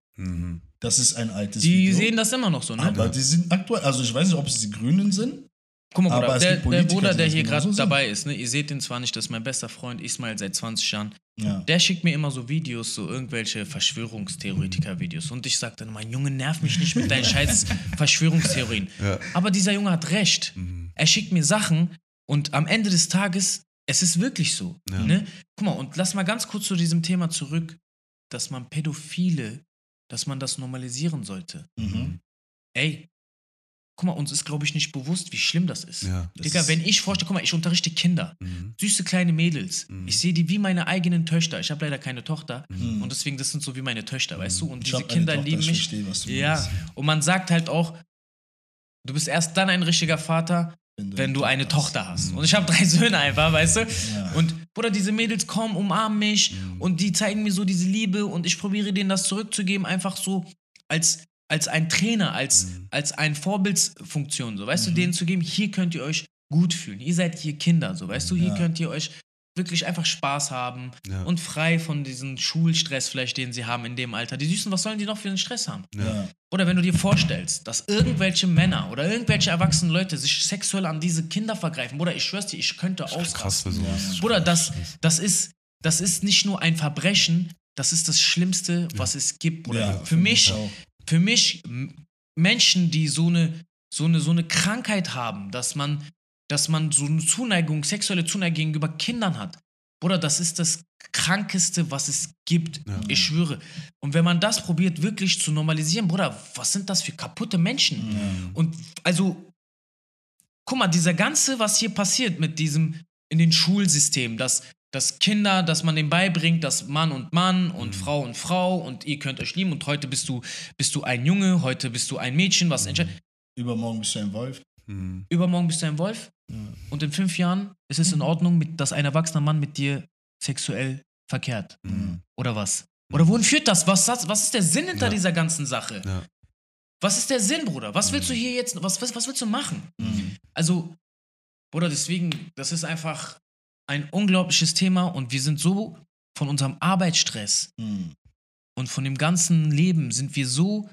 Das ist ein altes Video. Die sehen das immer noch so, ne? Aber die sind aktuell. Also ich weiß nicht, ob es die Grünen sind. Guck mal, Bruder, der Bruder, der hier gerade dabei ist, ne? Ihr seht ihn zwar nicht, das ist mein bester Freund, Ismail, seit 20 Jahren. Ja. Der schickt mir immer so Videos, so irgendwelche Verschwörungstheoretiker-Videos. Und ich sage dann immer, Junge, nerv mich nicht mit deinen scheiß Verschwörungstheorien. Ja. Aber dieser Junge hat recht. Mhm. Er schickt mir Sachen und am Ende des Tages, es ist wirklich so. Ja. Ne? Guck mal, und lass mal ganz kurz zu diesem Thema zurück, dass man Pädophile, dass man das normalisieren sollte. Mhm. Ey, guck mal, uns ist, glaube ich, nicht bewusst, wie schlimm das ist. Ja, das Digga, wenn ich vorstelle, guck mal, ich unterrichte Kinder, süße kleine Mädels. Mhm. Ich sehe die wie meine eigenen Töchter. Ich habe leider keine Tochter und deswegen, das sind so wie meine Töchter, weißt du? Und ich diese Kinder Tochter, lieben mich. Verstehe, was du meinst. Und man sagt halt auch, du bist erst dann ein richtiger Vater, wenn du eine Tochter hast. Mhm. Und ich habe 3 Söhne einfach, weißt du? Ja. Und Bruder, diese Mädels kommen, umarmen mich und die zeigen mir so diese Liebe und ich probiere denen das zurückzugeben, einfach so als ein Trainer, als eine Vorbildsfunktion, so, weißt du, denen zu geben, hier könnt ihr euch gut fühlen, ihr seid hier Kinder, so, weißt du, hier könnt ihr euch wirklich einfach Spaß haben und frei von diesem Schulstress vielleicht, den sie haben in dem Alter. Die Süßen, was sollen die noch für einen Stress haben? Ja. Oder wenn du dir vorstellst, dass irgendwelche Männer oder irgendwelche erwachsenen Leute sich sexuell an diese Kinder vergreifen, Bruder, ich schwör's dir, ich könnte ausrasten. Bruder, das ist nicht nur ein Verbrechen, das ist das Schlimmste, was es gibt, Bruder. Ja, für mich Menschen, die so eine Krankheit haben, dass man so eine Zuneigung, sexuelle Zuneigung gegenüber Kindern hat. Bruder, das ist das Krankeste, was es gibt. Ja. Ich schwöre. Und wenn man das probiert, wirklich zu normalisieren, Bruder, was sind das für kaputte Menschen? Ja. Und also, guck mal, dieser ganze, was hier passiert mit diesem, in den Schulsystemen, dass Kinder, dass man denen beibringt, dass Mann und Frau und Frau und ihr könnt euch lieben und heute bist du ein Junge, heute bist du ein Mädchen, was entscheidet. Übermorgen bist du ein Wolf. Übermorgen bist du ein Wolf und in 5 Jahren ist es in Ordnung, dass ein erwachsener Mann mit dir sexuell verkehrt. Oder was? Oder wohin führt das? Was ist der Sinn hinter dieser ganzen Sache? Ja. Was ist der Sinn, Bruder? Was willst du hier jetzt, was willst du machen? Also, Bruder, deswegen, das ist einfach ein unglaubliches Thema und wir sind so von unserem Arbeitsstress und von dem ganzen Leben sind wir so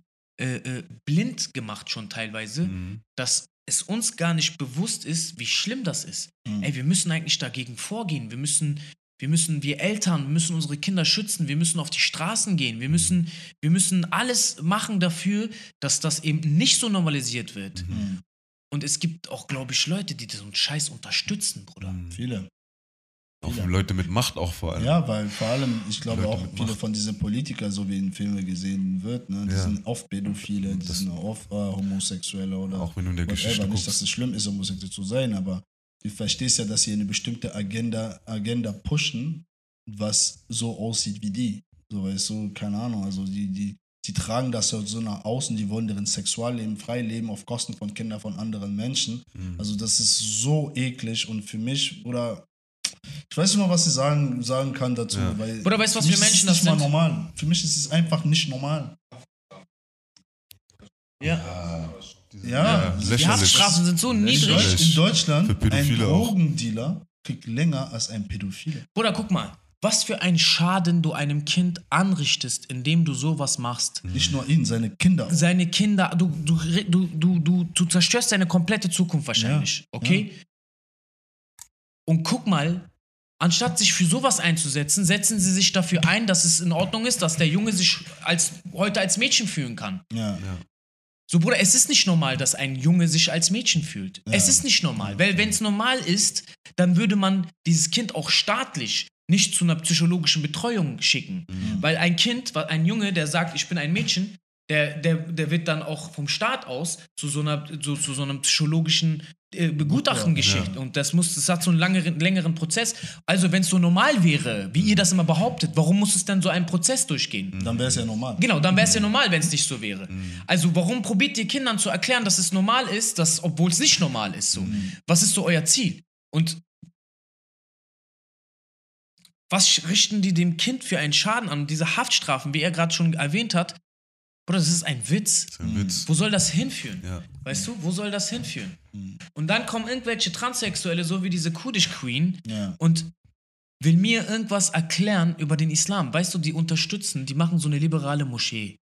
blind gemacht schon teilweise, dass es uns gar nicht bewusst ist, wie schlimm das ist. Ey, wir müssen eigentlich dagegen vorgehen. Wir Eltern müssen unsere Kinder schützen. Wir müssen auf die Straßen gehen. Wir müssen alles machen dafür, dass das eben nicht so normalisiert wird. Und es gibt auch, glaube ich, Leute, die diesen Scheiß unterstützen, Bruder. Viele. Auch Leute mit Macht auch vor allem. Ja, weil vor allem, ich glaube Leute auch, viele von diesen Politikern, so wie in Filmen gesehen wird, ne, die sind oft Pädophile, die sind oft Homosexuelle oder auch wenn du in der Geschichte guckst. Nicht, dass es schlimm ist, homosexuell zu sein, aber du verstehst ja, dass sie eine bestimmte Agenda pushen, was so aussieht wie die. So, weißt du, keine Ahnung, also die tragen das so nach außen, die wollen deren Sexualleben frei leben auf Kosten von Kindern von anderen Menschen. Also das ist so eklig und für mich, oder ich weiß nicht mal, was ich sagen kann dazu. Ja. Weil Bruder, weißt du, was wir Menschen das sind? Normal. Für mich ist es einfach nicht normal. Ja. Die Haftstrafen sind so niedrig. In Deutschland, ein Drogendealer kriegt länger als ein Pädophile. Bruder, guck mal, was für einen Schaden du einem Kind anrichtest, indem du sowas machst. Nicht nur ihn, seine Kinder. Du zerstörst deine komplette Zukunft wahrscheinlich, okay? Ja. Und guck mal, anstatt sich für sowas einzusetzen, setzen sie sich dafür ein, dass es in Ordnung ist, dass der Junge sich heute als Mädchen fühlen kann. Ja. So, Bruder, es ist nicht normal, dass ein Junge sich als Mädchen fühlt. Ja. Es ist nicht normal, weil wenn es normal ist, dann würde man dieses Kind auch staatlich nicht zu einer psychologischen Betreuung schicken. Weil ein Junge, der sagt, ich bin ein Mädchen, der wird dann auch vom Staat aus zu so einem psychologischen Begutachten geschickt. Und das hat so einen längeren Prozess. Also wenn es so normal wäre, wie ihr das immer behauptet, warum muss es dann so einen Prozess durchgehen? Dann wäre es ja normal. Genau, dann wäre es ja normal, wenn es nicht so wäre. Also warum probiert ihr Kindern zu erklären, dass es normal ist, obwohl es nicht normal ist? So? Was ist so euer Ziel? Und was richten die dem Kind für einen Schaden an? Diese Haftstrafen, wie er gerade schon erwähnt hat, Bruder, das ist ein Witz. Wo soll das hinführen? Ja. Weißt du, wo soll das hinführen? Und dann kommen irgendwelche Transsexuelle, so wie diese Gypsy Queen, und will mir irgendwas erklären über den Islam. Weißt du, die unterstützen, die machen so eine liberale Moschee,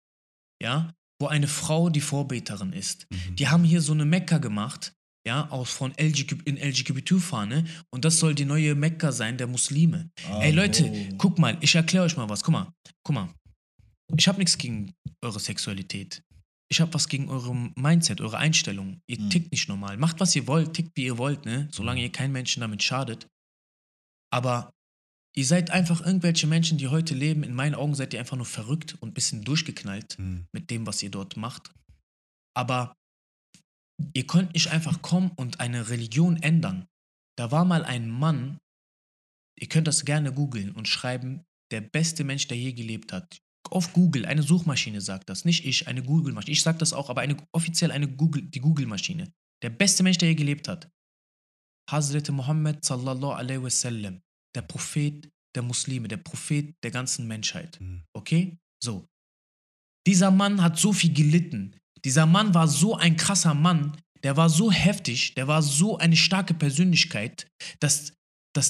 ja, wo eine Frau die Vorbeterin ist. Die haben hier so eine Mekka gemacht, ja, auch von LGBT-Fahne, und das soll die neue Mekka sein der Muslime. Oh. Ey Leute, guck mal, ich erkläre euch mal was, guck mal. Ich habe nichts gegen eure Sexualität. Ich habe was gegen eure Mindset, eure Einstellung. Ihr tickt nicht normal. Macht, was ihr wollt, tickt, wie ihr wollt, ne? Solange ihr keinen Menschen damit schadet. Aber ihr seid einfach irgendwelche Menschen, die heute leben. In meinen Augen seid ihr einfach nur verrückt und ein bisschen durchgeknallt mit dem, was ihr dort macht. Aber ihr könnt nicht einfach kommen und eine Religion ändern. Da war mal ein Mann, ihr könnt das gerne googeln und schreiben, der beste Mensch, der je gelebt hat. Auf Google, eine Suchmaschine sagt das, nicht ich, eine Google-Maschine. Ich sage das auch, aber die Google-Maschine. Der beste Mensch, der je gelebt hat. Hazrat Muhammad sallallahu alaihi wasallam, der Prophet der Muslime, der Prophet der ganzen Menschheit. Okay? So. Dieser Mann hat so viel gelitten. Dieser Mann war so ein krasser Mann, der war so heftig, der war so eine starke Persönlichkeit, dass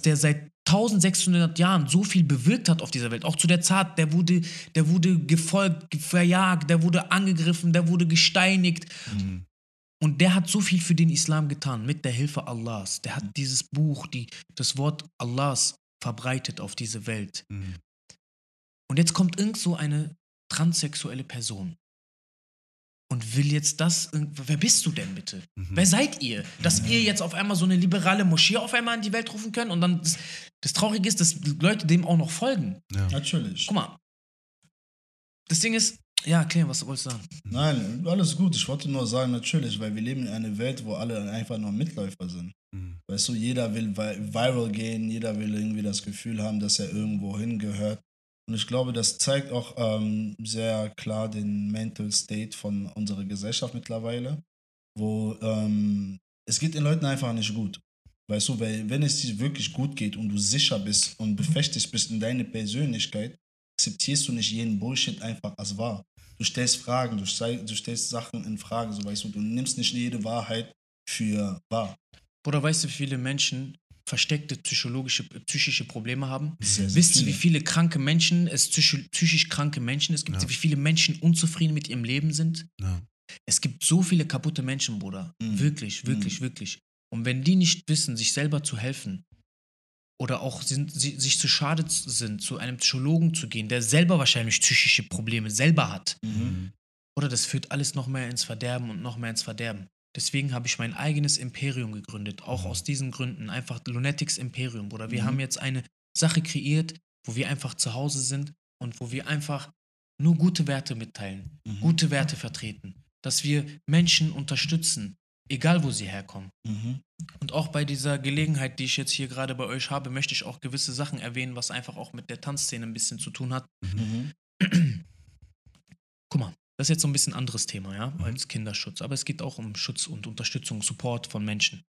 der seit 1600 Jahren so viel bewirkt hat auf dieser Welt. Auch zu der Zeit, der wurde gefolgt, verjagt, der wurde angegriffen, der wurde gesteinigt. Und der hat so viel für den Islam getan, mit der Hilfe Allahs. Der hat dieses Buch, das Wort Allahs verbreitet auf diese Welt. Und jetzt kommt irgend so eine transsexuelle Person und will jetzt das... Wer bist du denn bitte? Wer seid ihr? Dass ihr jetzt auf einmal so eine liberale Moschee auf einmal in die Welt rufen könnt, und dann... Das Traurige ist, dass Leute dem auch noch folgen. Ja. Natürlich. Guck mal. Das Ding ist... Ja, Clem, was wolltest du sagen? Nein, alles gut. Ich wollte nur sagen, natürlich, weil wir leben in einer Welt, wo alle einfach nur Mitläufer sind. Weißt du, jeder will viral gehen, jeder will irgendwie das Gefühl haben, dass er irgendwo hingehört. Und ich glaube, das zeigt auch sehr klar den Mental State von unserer Gesellschaft mittlerweile, wo es geht den Leuten einfach nicht gut. Weißt du, weil wenn es dir wirklich gut geht und du sicher bist und befestigt bist in deine Persönlichkeit, akzeptierst du nicht jeden Bullshit einfach als wahr. Du stellst Fragen, du stellst Sachen in Frage, so, weißt du, du nimmst nicht jede Wahrheit für wahr. Oder weißt du, wie viele Menschen versteckte psychische Probleme haben. Wisst ihr, wie viele kranke Menschen es psychisch kranke Menschen es gibt? Ja. Wie viele Menschen unzufrieden mit ihrem Leben sind? Ja. Es gibt so viele kaputte Menschen, Bruder. Wirklich. Und wenn die nicht wissen, sich selber zu helfen oder auch sich zu schade sind, zu einem Psychologen zu gehen, der selber wahrscheinlich psychische Probleme selber hat, oder das führt alles noch mehr ins Verderben und noch mehr ins Verderben. Deswegen habe ich mein eigenes Imperium gegründet, auch aus diesen Gründen, einfach Lunatics Imperium, Bruder. Wir haben jetzt eine Sache kreiert, wo wir einfach zu Hause sind und wo wir einfach nur gute Werte mitteilen, gute Werte vertreten, dass wir Menschen unterstützen, egal wo sie herkommen. Und auch bei dieser Gelegenheit, die ich jetzt hier gerade bei euch habe, möchte ich auch gewisse Sachen erwähnen, was einfach auch mit der Tanzszene ein bisschen zu tun hat. Guck mal. Das ist jetzt so ein bisschen anderes Thema, ja, als Kinderschutz. Aber es geht auch um Schutz und Unterstützung, Support von Menschen.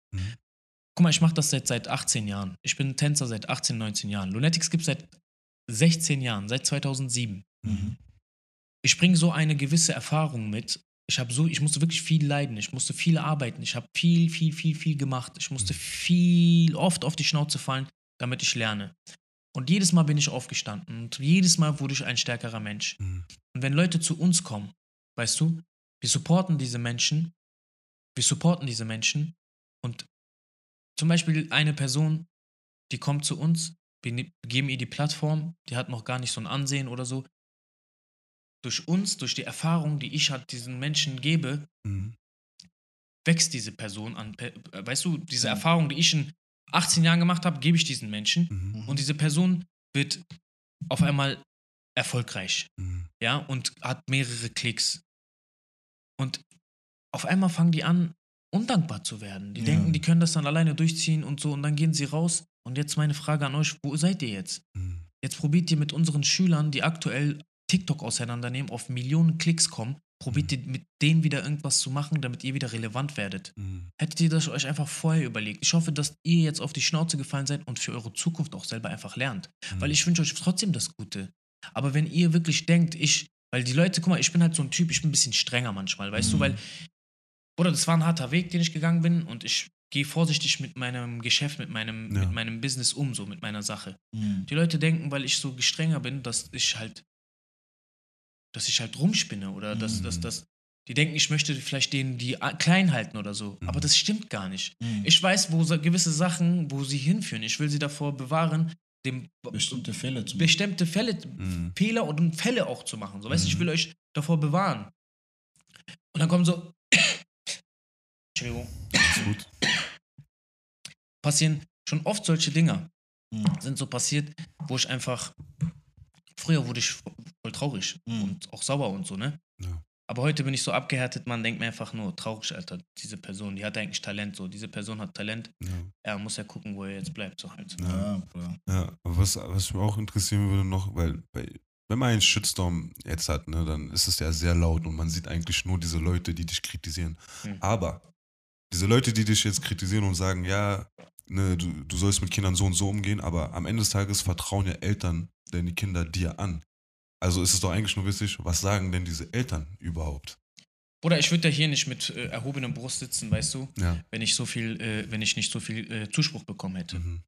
Guck mal, ich mache das seit 18 Jahren. Ich bin Tänzer seit 18, 19 Jahren. Lunatics gibt es seit 16 Jahren, seit 2007. Ich bringe so eine gewisse Erfahrung mit. Ich musste wirklich viel leiden. Ich musste viel arbeiten. Ich habe viel gemacht. Ich musste oft auf die Schnauze fallen, damit ich lerne. Und jedes Mal bin ich aufgestanden. Und jedes Mal wurde ich ein stärkerer Mensch. Und wenn Leute zu uns kommen, weißt du, wir supporten diese Menschen. Und zum Beispiel eine Person, die kommt zu uns, wir geben ihr die Plattform, die hat noch gar nicht so ein Ansehen oder so. Durch uns, durch die Erfahrung, die ich diesen Menschen gebe, wächst diese Person an. Weißt du, diese Erfahrung, die ich in 18 Jahren gemacht habe, gebe ich diesen Menschen. Und diese Person wird auf einmal erfolgreich. Ja, und hat mehrere Klicks. Und auf einmal fangen die an, undankbar zu werden. Die denken, die können das dann alleine durchziehen und so, und dann gehen sie raus. Und jetzt meine Frage an euch, wo seid ihr jetzt? Jetzt probiert ihr mit unseren Schülern, die aktuell TikTok auseinandernehmen, auf Millionen Klicks kommen, probiert ihr mit denen wieder irgendwas zu machen, damit ihr wieder relevant werdet. Hättet ihr das euch einfach vorher überlegt. Ich hoffe, dass ihr jetzt auf die Schnauze gefallen seid und für eure Zukunft auch selber einfach lernt. Weil ich wünsche euch trotzdem das Gute. Aber wenn ihr wirklich denkt, weil die Leute, guck mal, ich bin halt so ein Typ, ich bin ein bisschen strenger manchmal, weißt du, weil, oder das war ein harter Weg, den ich gegangen bin, und ich gehe vorsichtig mit meinem Geschäft, mit meinem Business um, so mit meiner Sache. Die Leute denken, weil ich so strenger bin, dass ich halt rumspinne oder dass Die denken, ich möchte vielleicht denen die klein halten oder so. Mhm. Aber das stimmt gar nicht. Mhm. Ich weiß, wo gewisse Sachen, wo sie hinführen. Ich will sie davor bewahren, dem bestimmte Fälle zu machen. Bestimmte Fälle, mhm. Fehler und Fälle auch zu machen. So, weißt du, ich will euch davor bewahren. Und dann kommen so Entschuldigung. Ist gut. Passieren schon oft solche Dinger. Mhm. Sind so passiert, wo ich einfach früher wurde ich voll traurig und auch sauer und so, ne? Ja. Aber heute bin ich so abgehärtet, man denkt mir einfach nur, traurig, Alter, diese Person, die hat eigentlich Talent, so, diese Person hat Talent, ja. Er muss ja gucken, wo er jetzt bleibt, so halt. Ja, ja, was mich auch interessieren würde noch, weil, wenn man einen Shitstorm jetzt hat, ne, dann ist es ja sehr laut und man sieht eigentlich nur diese Leute, die dich kritisieren. Mhm. Aber diese Leute, die dich jetzt kritisieren und sagen, ja, ne, du sollst mit Kindern so und so umgehen, aber am Ende des Tages vertrauen ja Eltern deine Kinder dir an. Also ist es doch eigentlich nur wichtig, was sagen denn diese Eltern überhaupt? Bruder, ich würde ja hier nicht mit erhobener Brust sitzen, weißt du, ja. wenn ich nicht so viel Zuspruch bekommen hätte. Mhm.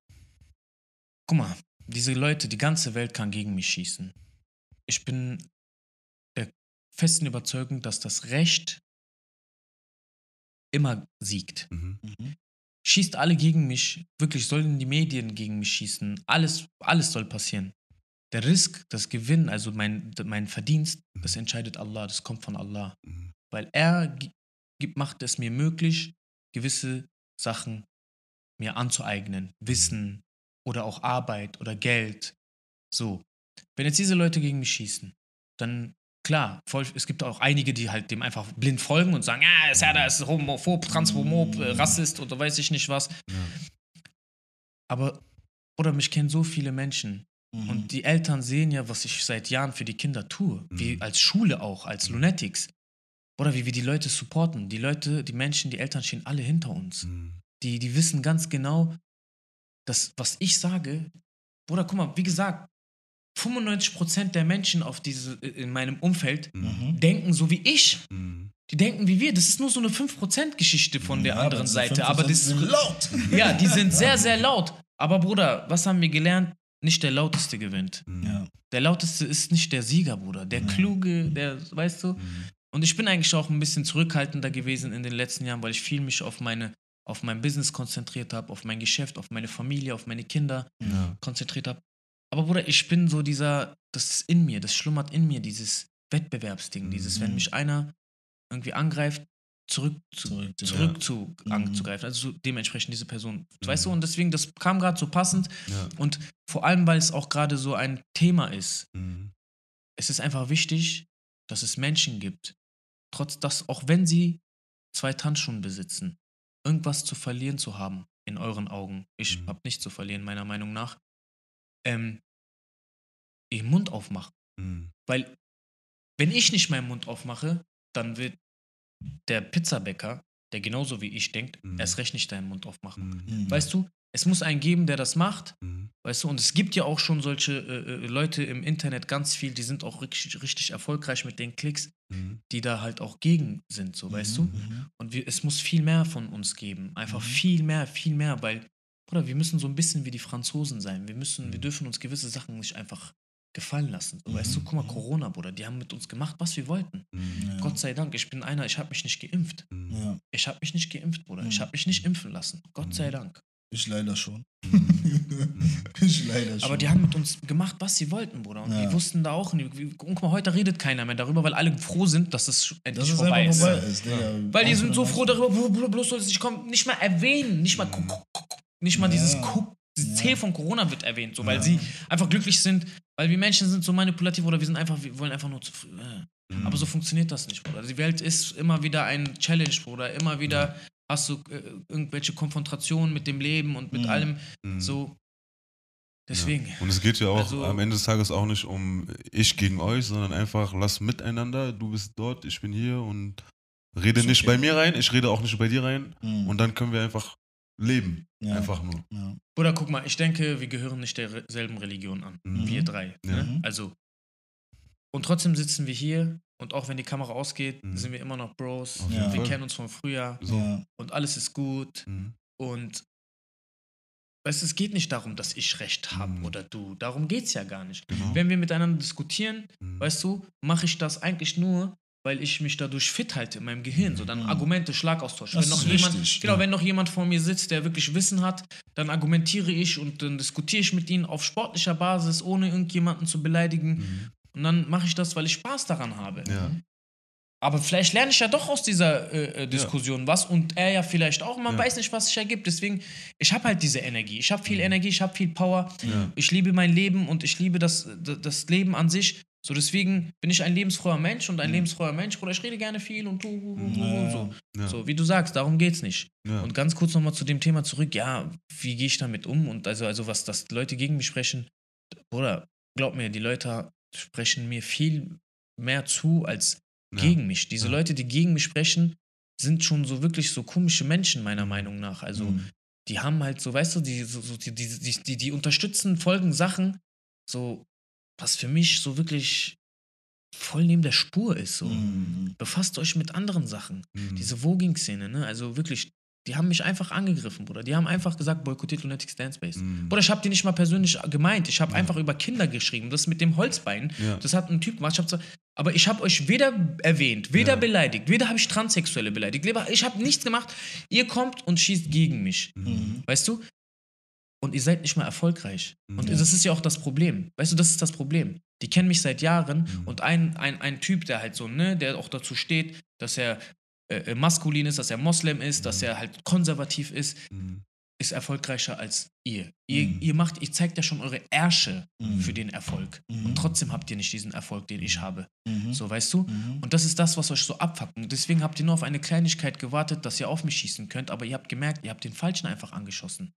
Guck mal, diese Leute, die ganze Welt kann gegen mich schießen. Ich bin der festen Überzeugung, dass das Recht immer siegt. Mhm. Mhm. Schießt alle gegen mich, wirklich sollen die Medien gegen mich schießen, alles soll passieren. Der Risk, das Gewinn, also mein Verdienst, das entscheidet Allah, das kommt von Allah. Mhm. Weil er macht es mir möglich, gewisse Sachen mir anzueignen. Wissen oder auch Arbeit oder Geld. So. Wenn jetzt diese Leute gegen mich schießen, dann klar, es gibt auch einige, die halt dem einfach blind folgen und sagen, ja, Serdar ist homophob, transphomob, Rassist oder weiß ich nicht was. Ja. Aber, oder mich kennen so viele Menschen, und die Eltern sehen ja, was ich seit Jahren für die Kinder tue, wie als Schule auch, als Lunatics. Oder wie wir die Leute supporten. Die Leute, die Menschen, die Eltern stehen alle hinter uns. Mhm. Die wissen ganz genau, dass was ich sage, Bruder, guck mal, wie gesagt, 95% der Menschen in meinem Umfeld denken so wie ich. Mhm. Die denken wie wir. Das ist nur so eine 5%-Geschichte von der anderen Seite. Aber das ist laut. Ja, die sind sehr, sehr laut. Aber Bruder, was haben wir gelernt? Nicht der Lauteste gewinnt. Ja. Der Lauteste ist nicht der Sieger, Bruder. Der Kluge, der, weißt du. Mhm. Und ich bin eigentlich auch ein bisschen zurückhaltender gewesen in den letzten Jahren, weil ich viel mich auf mein Business konzentriert habe, auf mein Geschäft, auf meine Familie, auf meine Kinder konzentriert habe. Aber Bruder, ich bin so das ist in mir, das schlummert in mir, dieses Wettbewerbsding, dieses, wenn mich einer irgendwie angreift, zurückzugreifen, also dementsprechend diese Person, weißt du, und deswegen, das kam gerade so passend und vor allem, weil es auch gerade so ein Thema ist, es ist einfach wichtig, dass es Menschen gibt, trotz dass, auch wenn sie 2 Tanzschuhen besitzen, irgendwas zu verlieren zu haben, in euren Augen, ich habe nichts zu verlieren, meiner Meinung nach, ihren Mund aufmachen, weil, wenn ich nicht meinen Mund aufmache, dann wird der Pizzabäcker, der genauso wie ich denkt, erst recht nicht deinen Mund aufmachen. Mhm. Weißt du, es muss einen geben, der das macht. Mhm. Weißt du, und es gibt ja auch schon solche Leute im Internet ganz viel, die sind auch richtig, richtig erfolgreich mit den Klicks, die da halt auch gegen sind, so, weißt du. Und es muss viel mehr von uns geben. Einfach viel mehr, weil, Bruder, wir müssen so ein bisschen wie die Franzosen sein. Wir dürfen uns gewisse Sachen nicht einfach gefallen lassen. So, weißt du, guck mal, Corona, Bruder, die haben mit uns gemacht, was wir wollten. Ja. Gott sei Dank, ich bin einer, ich habe mich nicht geimpft. Ja. Ich habe mich nicht geimpft, Bruder. Ich habe mich nicht impfen lassen. Gott sei Dank. Ich leider schon. Aber die haben mit uns gemacht, was sie wollten, Bruder. Und die wussten da auch nicht. Guck mal, heute redet keiner mehr darüber, weil alle froh sind, dass es endlich vorbei ist. Weil die sind so froh darüber, bloß soll es nicht kommen, nicht mal erwähnen, nicht mal dieses Guck. Das T von Corona wird erwähnt, so, weil sie einfach glücklich sind, weil wir Menschen sind so manipulativ oder wir wollen einfach nur zu früh. Aber so funktioniert das nicht, Bruder. Die Welt ist immer wieder ein Challenge, Bruder. Immer wieder hast du irgendwelche Konfrontationen mit dem Leben und mit allem. So. Deswegen. Ja. Und es geht ja auch am Ende des Tages auch nicht um ich gegen euch, sondern einfach lass miteinander, du bist dort, ich bin hier und rede nicht bei mir rein, ich rede auch nicht bei dir rein und dann können wir einfach leben. Ja. Einfach nur. Ja. Bruder, guck mal, ich denke, wir gehören nicht derselben Religion an. Wir 3. Ja. Ne? Also. Und trotzdem sitzen wir hier und auch wenn die Kamera ausgeht, sind wir immer noch Bros. Ja. Wir kennen uns von früher und alles ist gut. Und weißt, es geht nicht darum, dass ich Recht habe oder du. Darum geht's ja gar nicht. Genau. Wenn wir miteinander diskutieren, weißt du, mache ich das eigentlich nur, weil ich mich dadurch fit halte in meinem Gehirn. So, dann Argumente, Schlagaustausch. Wenn noch jemand, richtig, genau, wenn noch jemand vor mir sitzt, der wirklich Wissen hat, dann argumentiere ich und dann diskutiere ich mit ihnen auf sportlicher Basis, ohne irgendjemanden zu beleidigen. Und dann mache ich das, weil ich Spaß daran habe. Ja. Aber vielleicht lerne ich ja doch aus dieser Diskussion was und er ja vielleicht auch. Man weiß nicht, was sich ergibt. Deswegen, ich habe halt diese Energie. Ich habe viel Energie, ich habe viel Power. Ja. Ich liebe mein Leben und ich liebe das Leben an sich. So, deswegen bin ich ein lebensfroher Mensch und ein lebensfroher Mensch. Oder ich rede gerne viel und so. Ja. So, wie du sagst, darum geht's nicht. Ja. Und ganz kurz nochmal zu dem Thema zurück. Ja, wie gehe ich damit um? Und also was, dass Leute gegen mich sprechen. Bruder, glaub mir, die Leute sprechen mir viel mehr zu als gegen mich. Diese Leute, die gegen mich sprechen, sind schon so wirklich so komische Menschen, meiner Meinung nach. Also, die haben halt so, weißt du, die unterstützen, folgen Sachen, so, was für mich so wirklich voll neben der Spur ist. So. Befasst euch mit anderen Sachen. Diese Voging-Szene, ne? Also wirklich, die haben mich einfach angegriffen, Bruder. Die haben einfach gesagt, boykottiert Lunatics Dance Base. Bruder, ich habe die nicht mal persönlich gemeint. Ich habe einfach über Kinder geschrieben. Das mit dem Holzbein, das hat ein Typ gemacht. Aber ich habe euch weder erwähnt, weder beleidigt, weder habe ich Transsexuelle beleidigt. Ich habe nichts gemacht. Ihr kommt und schießt gegen mich. Weißt du? Und ihr seid nicht mal erfolgreich. Und das ist ja auch das Problem. Weißt du, das ist das Problem. Die kennen mich seit Jahren und ein Typ, der halt so, ne, der auch dazu steht, dass er maskulin ist, dass er Moslem ist, dass er halt konservativ ist, ist erfolgreicher als ihr. Ihr zeigt ja schon eure Ärsche für den Erfolg. Und trotzdem habt ihr nicht diesen Erfolg, den ich habe. So, weißt du? Und das ist das, was euch so abfuckt. Und deswegen habt ihr nur auf eine Kleinigkeit gewartet, dass ihr auf mich schießen könnt, aber ihr habt gemerkt, ihr habt den Falschen einfach angeschossen.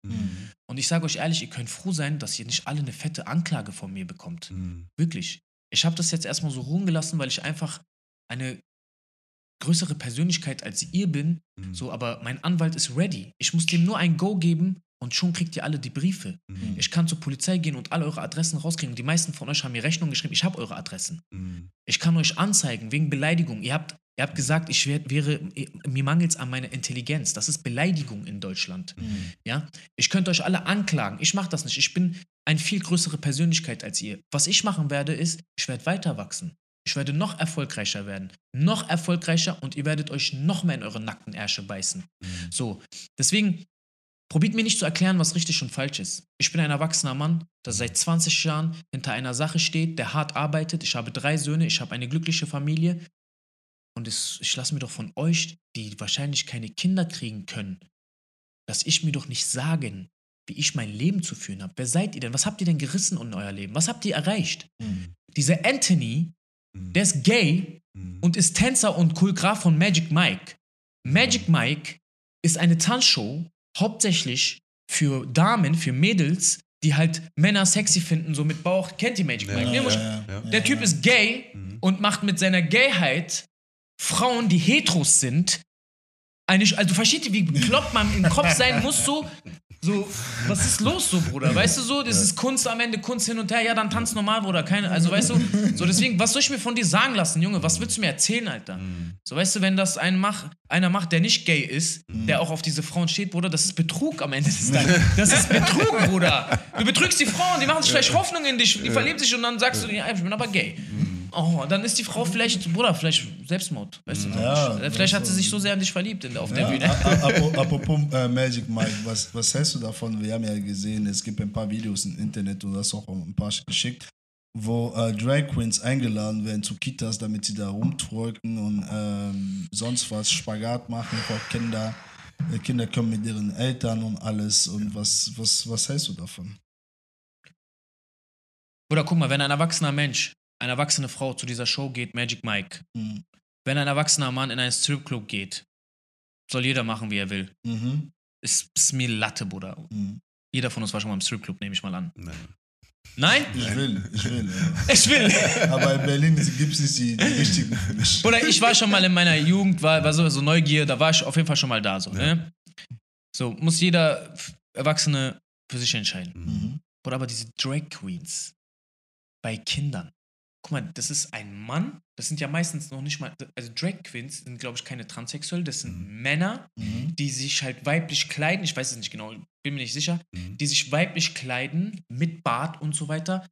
Und ich sage euch ehrlich, ihr könnt froh sein, dass ihr nicht alle eine fette Anklage von mir bekommt. Wirklich. Ich habe das jetzt erstmal so ruhen gelassen, weil ich einfach eine größere Persönlichkeit als ihr bin, so, aber mein Anwalt ist ready. Ich muss dem nur ein Go geben und schon kriegt ihr alle die Briefe. Ich kann zur Polizei gehen und alle eure Adressen rauskriegen. Die meisten von euch haben mir Rechnungen geschrieben, ich habe eure Adressen. Ich kann euch anzeigen wegen Beleidigung. Ihr habt gesagt, ich wäre, mir mangelt es an meiner Intelligenz. Das ist Beleidigung in Deutschland. Ja? Ich könnte euch alle anklagen. Ich mache das nicht. Ich bin eine viel größere Persönlichkeit als ihr. Was ich machen werde ist, ich werde weiter wachsen. Ich werde noch erfolgreicher werden. Noch erfolgreicher und ihr werdet euch noch mehr in eure nackten Ärsche beißen. So, deswegen probiert mir nicht zu erklären, was richtig und falsch ist. Ich bin ein erwachsener Mann, der seit 20 Jahren hinter einer Sache steht, der hart arbeitet. Ich habe 3 Söhne, ich habe eine glückliche Familie. Und ich lasse mir doch von euch, die wahrscheinlich keine Kinder kriegen können, dass ich mir doch nicht sagen, wie ich mein Leben zu führen habe. Wer seid ihr denn? Was habt ihr denn gerissen in euer Leben? Was habt ihr erreicht? Dieser Anthony, der ist gay und ist Tänzer und Choreograf von Magic Mike. Magic Mike ist eine Tanzshow, hauptsächlich für Damen, für Mädels, die halt Männer sexy finden, so mit Bauch. Kennt ihr Magic Mike? Der Typ ist gay und macht mit seiner Gayheit Frauen, die Heteros sind. Also versteht ihr, wie bekloppt man im Kopf sein muss, so, was ist los so, Bruder? Weißt du so, das ist Kunst am Ende, Kunst hin und her, ja, dann tanz normal, Bruder, also weißt du, so deswegen, was soll ich mir von dir sagen lassen, Junge, was willst du mir erzählen, Alter? So, weißt du, wenn das einer macht, der nicht gay ist, der auch auf diese Frauen steht, Bruder, das ist Betrug am Ende des Tages. Das ist Betrug, Bruder. Du betrügst die Frauen, die machen sich vielleicht Hoffnung in dich, die verlieben sich und dann sagst du, ja, ich bin aber gay. Oh, dann ist die Frau vielleicht, Bruder, vielleicht Selbstmord, weißt du? Ja, vielleicht hat sie sich so sehr an dich verliebt auf der Bühne. Apropos Magic Mike, was hältst du davon? Wir haben ja gesehen, es gibt ein paar Videos im Internet, und du hast auch ein paar geschickt, wo Drag Queens eingeladen werden zu Kitas, damit sie da rumtwerken und sonst was, Spagat machen vor Kinder. Kinder kommen mit ihren Eltern und alles. Und was hältst du davon? Bruder, guck mal, wenn ein erwachsener Mensch, eine erwachsene Frau zu dieser Show geht, Magic Mike. Wenn ein erwachsener Mann in einen Stripclub geht, soll jeder machen, wie er will. Ist mir Latte, Bruder. Jeder von uns war schon mal im Stripclub, nehme ich mal an. Nein? Ich will. Ja. Ich will. Aber in Berlin gibt es nicht die richtigen. Bruder, ich war schon mal in meiner Jugend, war so Neugier, da war ich auf jeden Fall schon mal da. So, ne? So muss jeder Erwachsene für sich entscheiden. Bruder, aber diese Drag Queens bei Kindern, guck mal, das ist ein Mann, das sind ja meistens noch nicht mal, also Drag Queens sind, glaube ich, keine Transsexuelle, das sind Männer, die sich halt weiblich kleiden, ich weiß es nicht genau, bin mir nicht sicher, die sich weiblich kleiden, mit Bart und so weiter.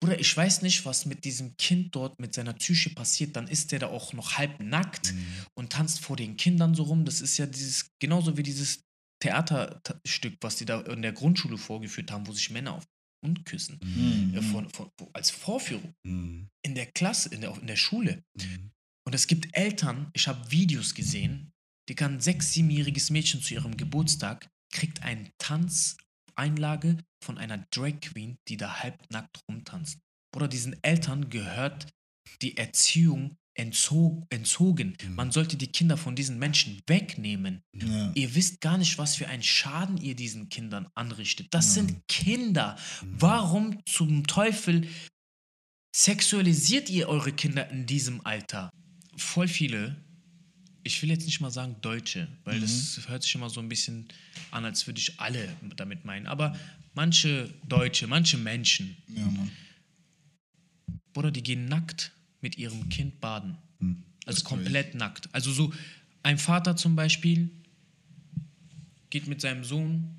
Bruder, ich weiß nicht, was mit diesem Kind dort, mit seiner Psyche passiert, dann ist der da auch noch halb nackt und tanzt vor den Kindern so rum. Das ist ja dieses, genauso wie dieses Theaterstück, was die da in der Grundschule vorgeführt haben, wo sich Männer auf den Mund küssen, als Vorführung, in der Klasse, in der Schule. Und es gibt Eltern, ich habe Videos gesehen, die kann ein 6-, 7-jähriges Mädchen zu ihrem Geburtstag, kriegt einen Tanzeinlage von einer Drag Queen, die da halbnackt rumtanzt. Oder diesen Eltern gehört die Erziehung entzogen. Man sollte die Kinder von diesen Menschen wegnehmen. Ja. Ihr wisst gar nicht, was für einen Schaden ihr diesen Kindern anrichtet. Das sind Kinder. Warum zum Teufel sexualisiert ihr eure Kinder in diesem Alter? Voll viele, ich will jetzt nicht mal sagen Deutsche, weil das hört sich immer so ein bisschen an, als würde ich alle damit meinen. Aber manche Deutsche, manche Menschen, Bruder, die gehen nackt mit ihrem Kind baden. Also komplett nackt. Also so ein Vater zum Beispiel geht mit seinem Sohn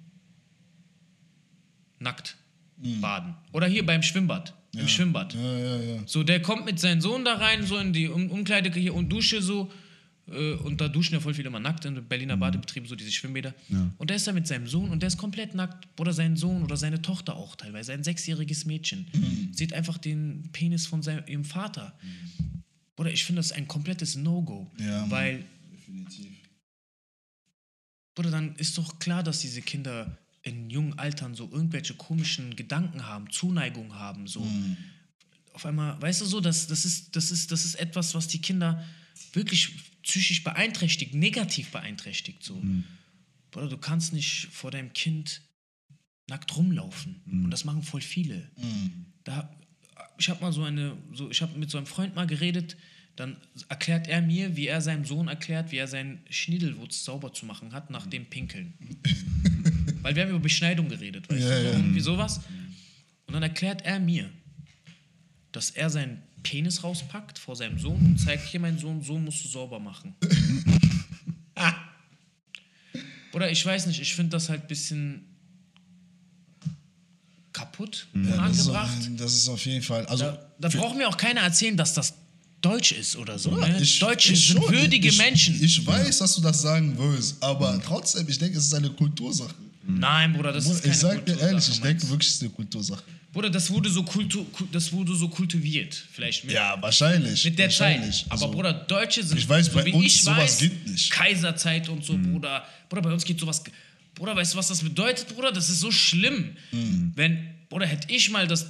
nackt baden. Oder hier beim Schwimmbad. Im Schwimmbad. So, der kommt mit seinem Sohn da rein, so in die Umkleide hier und Dusche so. Und da duschen ja voll viele immer nackt in Berliner Badebetrieben, so diese Schwimmbäder. Und der ist da mit seinem Sohn und der ist komplett nackt. Oder sein Sohn oder seine Tochter auch teilweise. Ein 6-jähriges Mädchen. Sieht einfach den Penis von ihrem Vater. Oder ich finde, das ist ein komplettes No-Go. Ja, weil, definitiv. Oder dann ist doch klar, dass diese Kinder in jungen Altern so irgendwelche komischen Gedanken haben, Zuneigung haben. So. Auf einmal, weißt du so, das ist etwas, was die Kinder wirklich psychisch beeinträchtigt, negativ beeinträchtigt. So. Bruder, du kannst nicht vor deinem Kind nackt rumlaufen. Und das machen voll viele. Ich habe mit so einem Freund mal geredet, dann erklärt er mir, wie er seinem Sohn erklärt, wie er seinen Schniedelwurz sauber zu machen hat nach dem Pinkeln. Weil wir haben über Beschneidung geredet, weißt du, so irgendwie sowas. Und dann erklärt er mir, dass er seinen Penis rauspackt vor seinem Sohn und zeigt, hier, mein Sohn, so musst du sauber machen. Oder ich weiß nicht, ich finde das halt ein bisschen kaputt und angebracht. Das ist auf jeden Fall... Also da braucht mir auch keiner erzählen, dass das Deutsch ist oder so. Ja, ne? Deutsche sind schon würdige Menschen. Ich weiß, dass du das sagen willst, aber trotzdem, ich denke, es ist eine Kultursache. Nein, Bruder, das ist keine Kultursache. Ich sag dir ehrlich, ich denke wirklich, es ist eine Kultursache. Bruder, das wurde so kultiviert, vielleicht. Ja, wahrscheinlich. Mit der wahrscheinlich. Zeit. Also, aber Bruder, Deutsche sind... Ich weiß, bei uns sowas gibt nicht. Kaiserzeit und so, Bruder. Bruder, bei uns geht sowas... Bruder, weißt du, was das bedeutet, Bruder? Das ist so schlimm. Wenn... Bruder, hätte ich mal das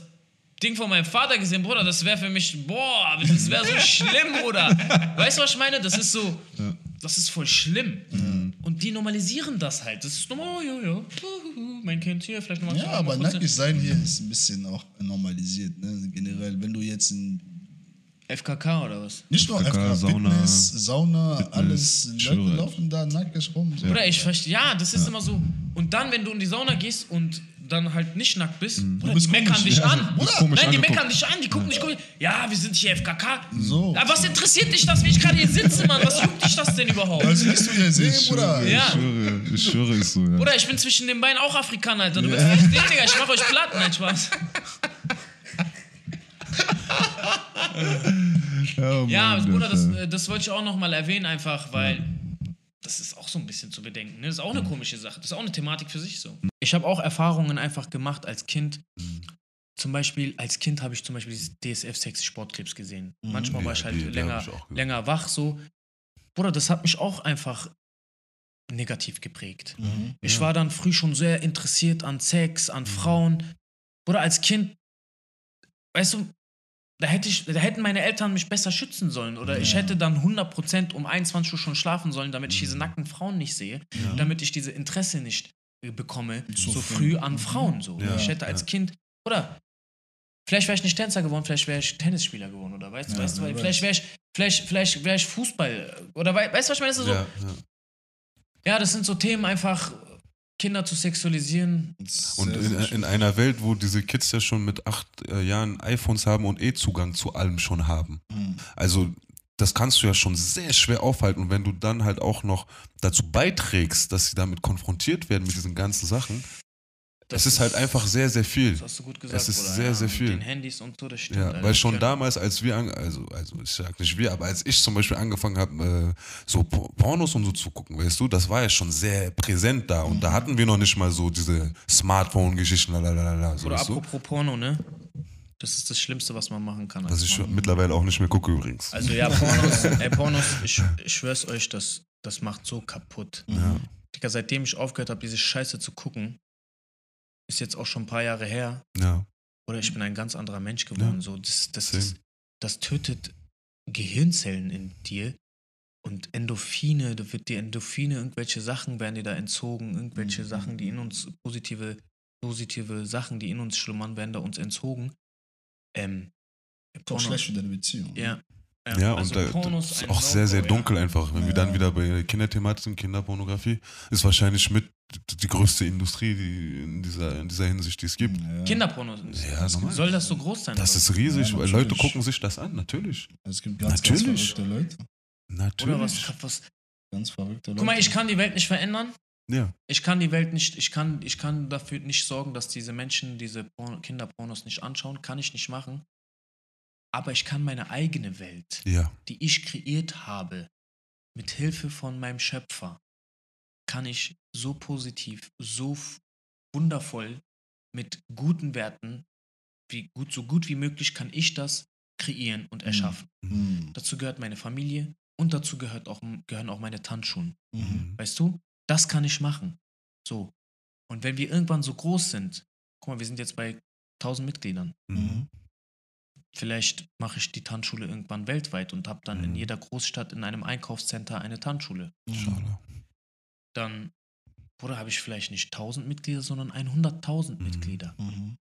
Ding von meinem Vater gesehen, Bruder, das wäre für mich... Boah, das wäre so schlimm, Bruder. Weißt du, was ich meine? Das ist so... Ja. Das ist voll schlimm. Und die normalisieren das halt. Das ist normal, mein Kind hier, vielleicht nochmal... Ja, aber nackig sein hier ist ein bisschen auch normalisiert, ne? Generell, wenn du jetzt in... FKK oder was? Nicht nur FKK, Sauna, alles. Leute laufen da nackig rum. So. Oder ich verstehe, das ist immer so. Und dann, wenn du in die Sauna gehst und dann halt nicht nackt bist, Bruder, die meckern dich an. Nein, die meckern dich an, die gucken dich komisch. Ja, wir sind hier FKK. So. Aber was interessiert dich das, wie ich gerade hier sitze, Mann? Was juckt dich das denn überhaupt? Das willst du hier sehen, Bruder. Ich schwöre es so. Ja. Bruder, ich bin zwischen den Beinen auch Afrikaner, Alter. Du bist nicht den, Digga. Ich mach euch platt. Nein, Spaß. Bruder, das wollte ich auch nochmal erwähnen, einfach, weil das ist auch so ein bisschen zu bedenken. Ne? Das ist auch eine komische Sache. Das ist auch eine Thematik für sich so. Ich habe auch Erfahrungen einfach gemacht als Kind. Als Kind habe ich diese DSF-Sex-Sportclips gesehen. Manchmal war ich halt länger wach so. Bruder, das hat mich auch einfach negativ geprägt. Ich war dann früh schon sehr interessiert an Sex, an Frauen. Bruder, als Kind, weißt du, da hätten meine Eltern mich besser schützen sollen. Oder ich hätte dann 100% um 21 Uhr schon schlafen sollen, damit ich diese nackten Frauen nicht sehe, damit ich diese Interesse nicht bekomme, so früh an Frauen. So. Ja. Ich hätte als Kind, oder vielleicht wäre ich nicht Tänzer geworden, vielleicht wäre ich Tennisspieler geworden, oder weißt du, weil vielleicht wäre ich Fußball, oder weißt du, was ich meine? So, das sind so Themen einfach, Kinder zu sexualisieren. Und in einer Welt, wo diese Kids ja schon mit 8 Jahren iPhones haben und Zugang zu allem schon haben. Also das kannst du ja schon sehr schwer aufhalten. Und wenn du dann halt auch noch dazu beiträgst, dass sie damit konfrontiert werden mit diesen ganzen Sachen, Das ist halt einfach sehr, sehr viel. Das hast du gut gesagt. Es ist sehr, sehr viel. Mit den Handys und so, das stimmt. Ja, weil schon damals, als wir, also ich sag nicht wir, aber als ich zum Beispiel angefangen habe, so Pornos und so zu gucken, weißt du, das war ja schon sehr präsent da. Und da hatten wir noch nicht mal so diese Smartphone-Geschichten, lalalala. So, oder apropos Porno, ne? Das ist das Schlimmste, was man machen kann. Was ich mittlerweile auch nicht mehr gucke übrigens. Also ja, Pornos, ich schwör's euch, das macht so kaputt. Ja. Digga, seitdem ich aufgehört habe, diese Scheiße zu gucken, ist jetzt auch schon ein paar Jahre her. Ja. Oder ich bin ein ganz anderer Mensch geworden. Ja. So, das tötet Gehirnzellen in dir und Endorphine, da wird die Endorphine, irgendwelche Sachen werden dir da entzogen, irgendwelche Sachen, die in uns positive Sachen, die in uns schlummern, werden da uns entzogen. Pornos, schlecht für deine Beziehung. Ja, ja also und das ist auch sehr, sehr dunkel einfach. Wenn wir dann wieder bei Kinderthematik sind, Kinderpornografie, ist wahrscheinlich mit die größte Industrie, die in dieser Hinsicht, die es gibt. Ja. Kinderpornografie? Ja, soll das so groß sein? Das ist riesig, weil Leute gucken sich das an, natürlich. Es gibt ganz verrückte Leute. Natürlich. Oder was? Ganz verrückte Leute. Guck mal, ich kann die Welt nicht verändern. Ja. Ich kann dafür nicht sorgen, dass diese Menschen diese Kinderpornos nicht anschauen, kann ich nicht machen. Aber ich kann meine eigene Welt, die ich kreiert habe, mit Hilfe von meinem Schöpfer, kann ich so positiv, so wundervoll, mit guten Werten, so gut wie möglich kann ich das kreieren und erschaffen. Mhm. Dazu gehört meine Familie und dazu gehören auch meine Tanzschulen. Mhm. Weißt du? Das kann ich machen. So. Und wenn wir irgendwann so groß sind, guck mal, wir sind jetzt bei 1000 Mitgliedern. Mhm. Vielleicht mache ich die Tanzschule irgendwann weltweit und habe dann in jeder Großstadt in einem Einkaufscenter eine Tanzschule. Schade. Dann, Bruder, habe ich vielleicht nicht 1000 Mitglieder, sondern 100.000 Mitglieder. Mhm.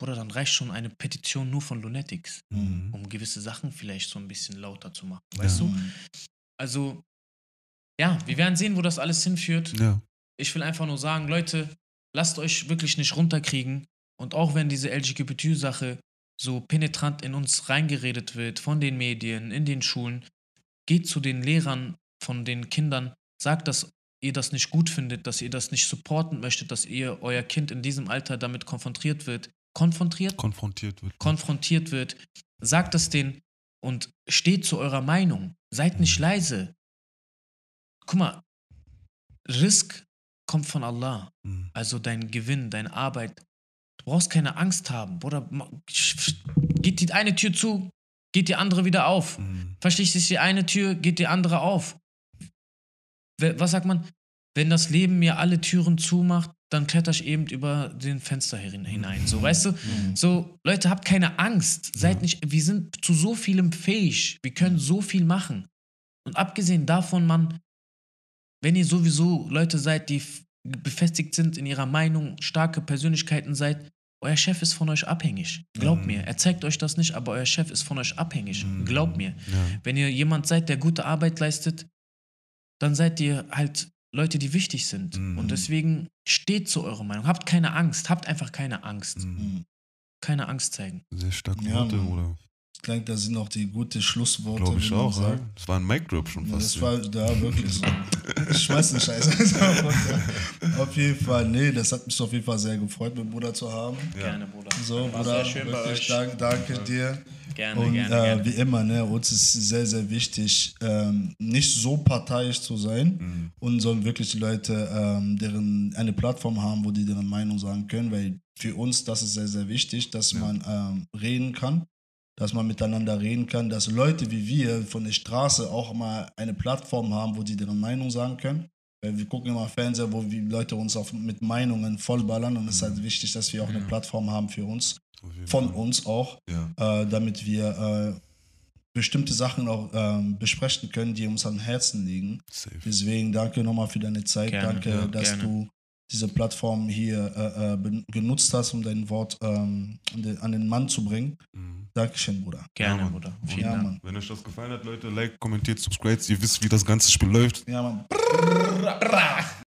Bruder, dann reicht schon eine Petition nur von Lunatics, um gewisse Sachen vielleicht so ein bisschen lauter zu machen. Weißt du? Also, ja, wir werden sehen, wo das alles hinführt. Ja. Ich will einfach nur sagen, Leute, lasst euch wirklich nicht runterkriegen. Und auch wenn diese LGBT-Sache so penetrant in uns reingeredet wird, von den Medien, in den Schulen, geht zu den Lehrern von den Kindern, sagt, dass ihr das nicht gut findet, dass ihr das nicht supporten möchtet, dass ihr euer Kind in diesem Alter damit konfrontiert wird. Konfrontiert wird. Sagt es denen und steht zu eurer Meinung. Seid nicht leise. Guck mal, Risk kommt von Allah. Also dein Gewinn, deine Arbeit. Du brauchst keine Angst haben. Oder geht die eine Tür zu, geht die andere wieder auf. Verschließt sich die eine Tür, geht die andere auf. Was sagt man? Wenn das Leben mir alle Türen zumacht, dann kletter ich eben über den Fenster hinein. So, weißt du? So, Leute, habt keine Angst. Seid nicht, wir sind zu so vielem fähig. Wir können so viel machen. Und abgesehen davon, wenn ihr sowieso Leute seid, die befestigt sind in ihrer Meinung, starke Persönlichkeiten seid, euer Chef ist von euch abhängig. Glaubt mir. Er zeigt euch das nicht, aber euer Chef ist von euch abhängig. Glaubt mir. Ja. Wenn ihr jemand seid, der gute Arbeit leistet, dann seid ihr halt Leute, die wichtig sind. Und deswegen steht zu eurer Meinung. Habt keine Angst. Habt einfach keine Angst. Keine Angst zeigen. Sehr stark Worte, oder? Ich glaube, da sind auch die guten Schlussworte. Glaube ich auch, ja. Das war ein Mic-Drop schon fast. Das war da wirklich so. Ich weiß nicht, Scheiße. Auf jeden Fall, nee, das hat mich auf jeden Fall sehr gefreut, meinen Bruder zu haben. Ja. Gerne, Bruder. So, war Bruder, sehr schön bei euch. Danke dir. Gerne, und, gerne. Wie immer, ne, uns ist sehr, sehr wichtig, nicht so parteiisch zu sein und sollen wirklich die Leute, deren eine Plattform haben, wo die deren Meinung sagen können, weil für uns, das ist sehr, sehr wichtig, dass man reden kann. Dass man miteinander reden kann, dass Leute wie wir von der Straße auch mal eine Plattform haben, wo die deren Meinung sagen können. Weil wir gucken immer Fernseher, wo die Leute uns mit Meinungen vollballern. Und es ist halt wichtig, dass wir auch eine Plattform haben für uns, von uns auch, damit wir bestimmte Sachen auch besprechen können, die uns am Herzen liegen. Safe. Deswegen danke nochmal für deine Zeit. Gerne, danke, dass du diese Plattform hier genutzt hast, um dein Wort an den Mann zu bringen. Dankeschön, Bruder. Gerne, ja, Bruder. Vielen Dank. Mann. Wenn euch das gefallen hat, Leute, like, kommentiert, subscribe. Ihr wisst, wie das ganze Spiel läuft. Ja, Mann.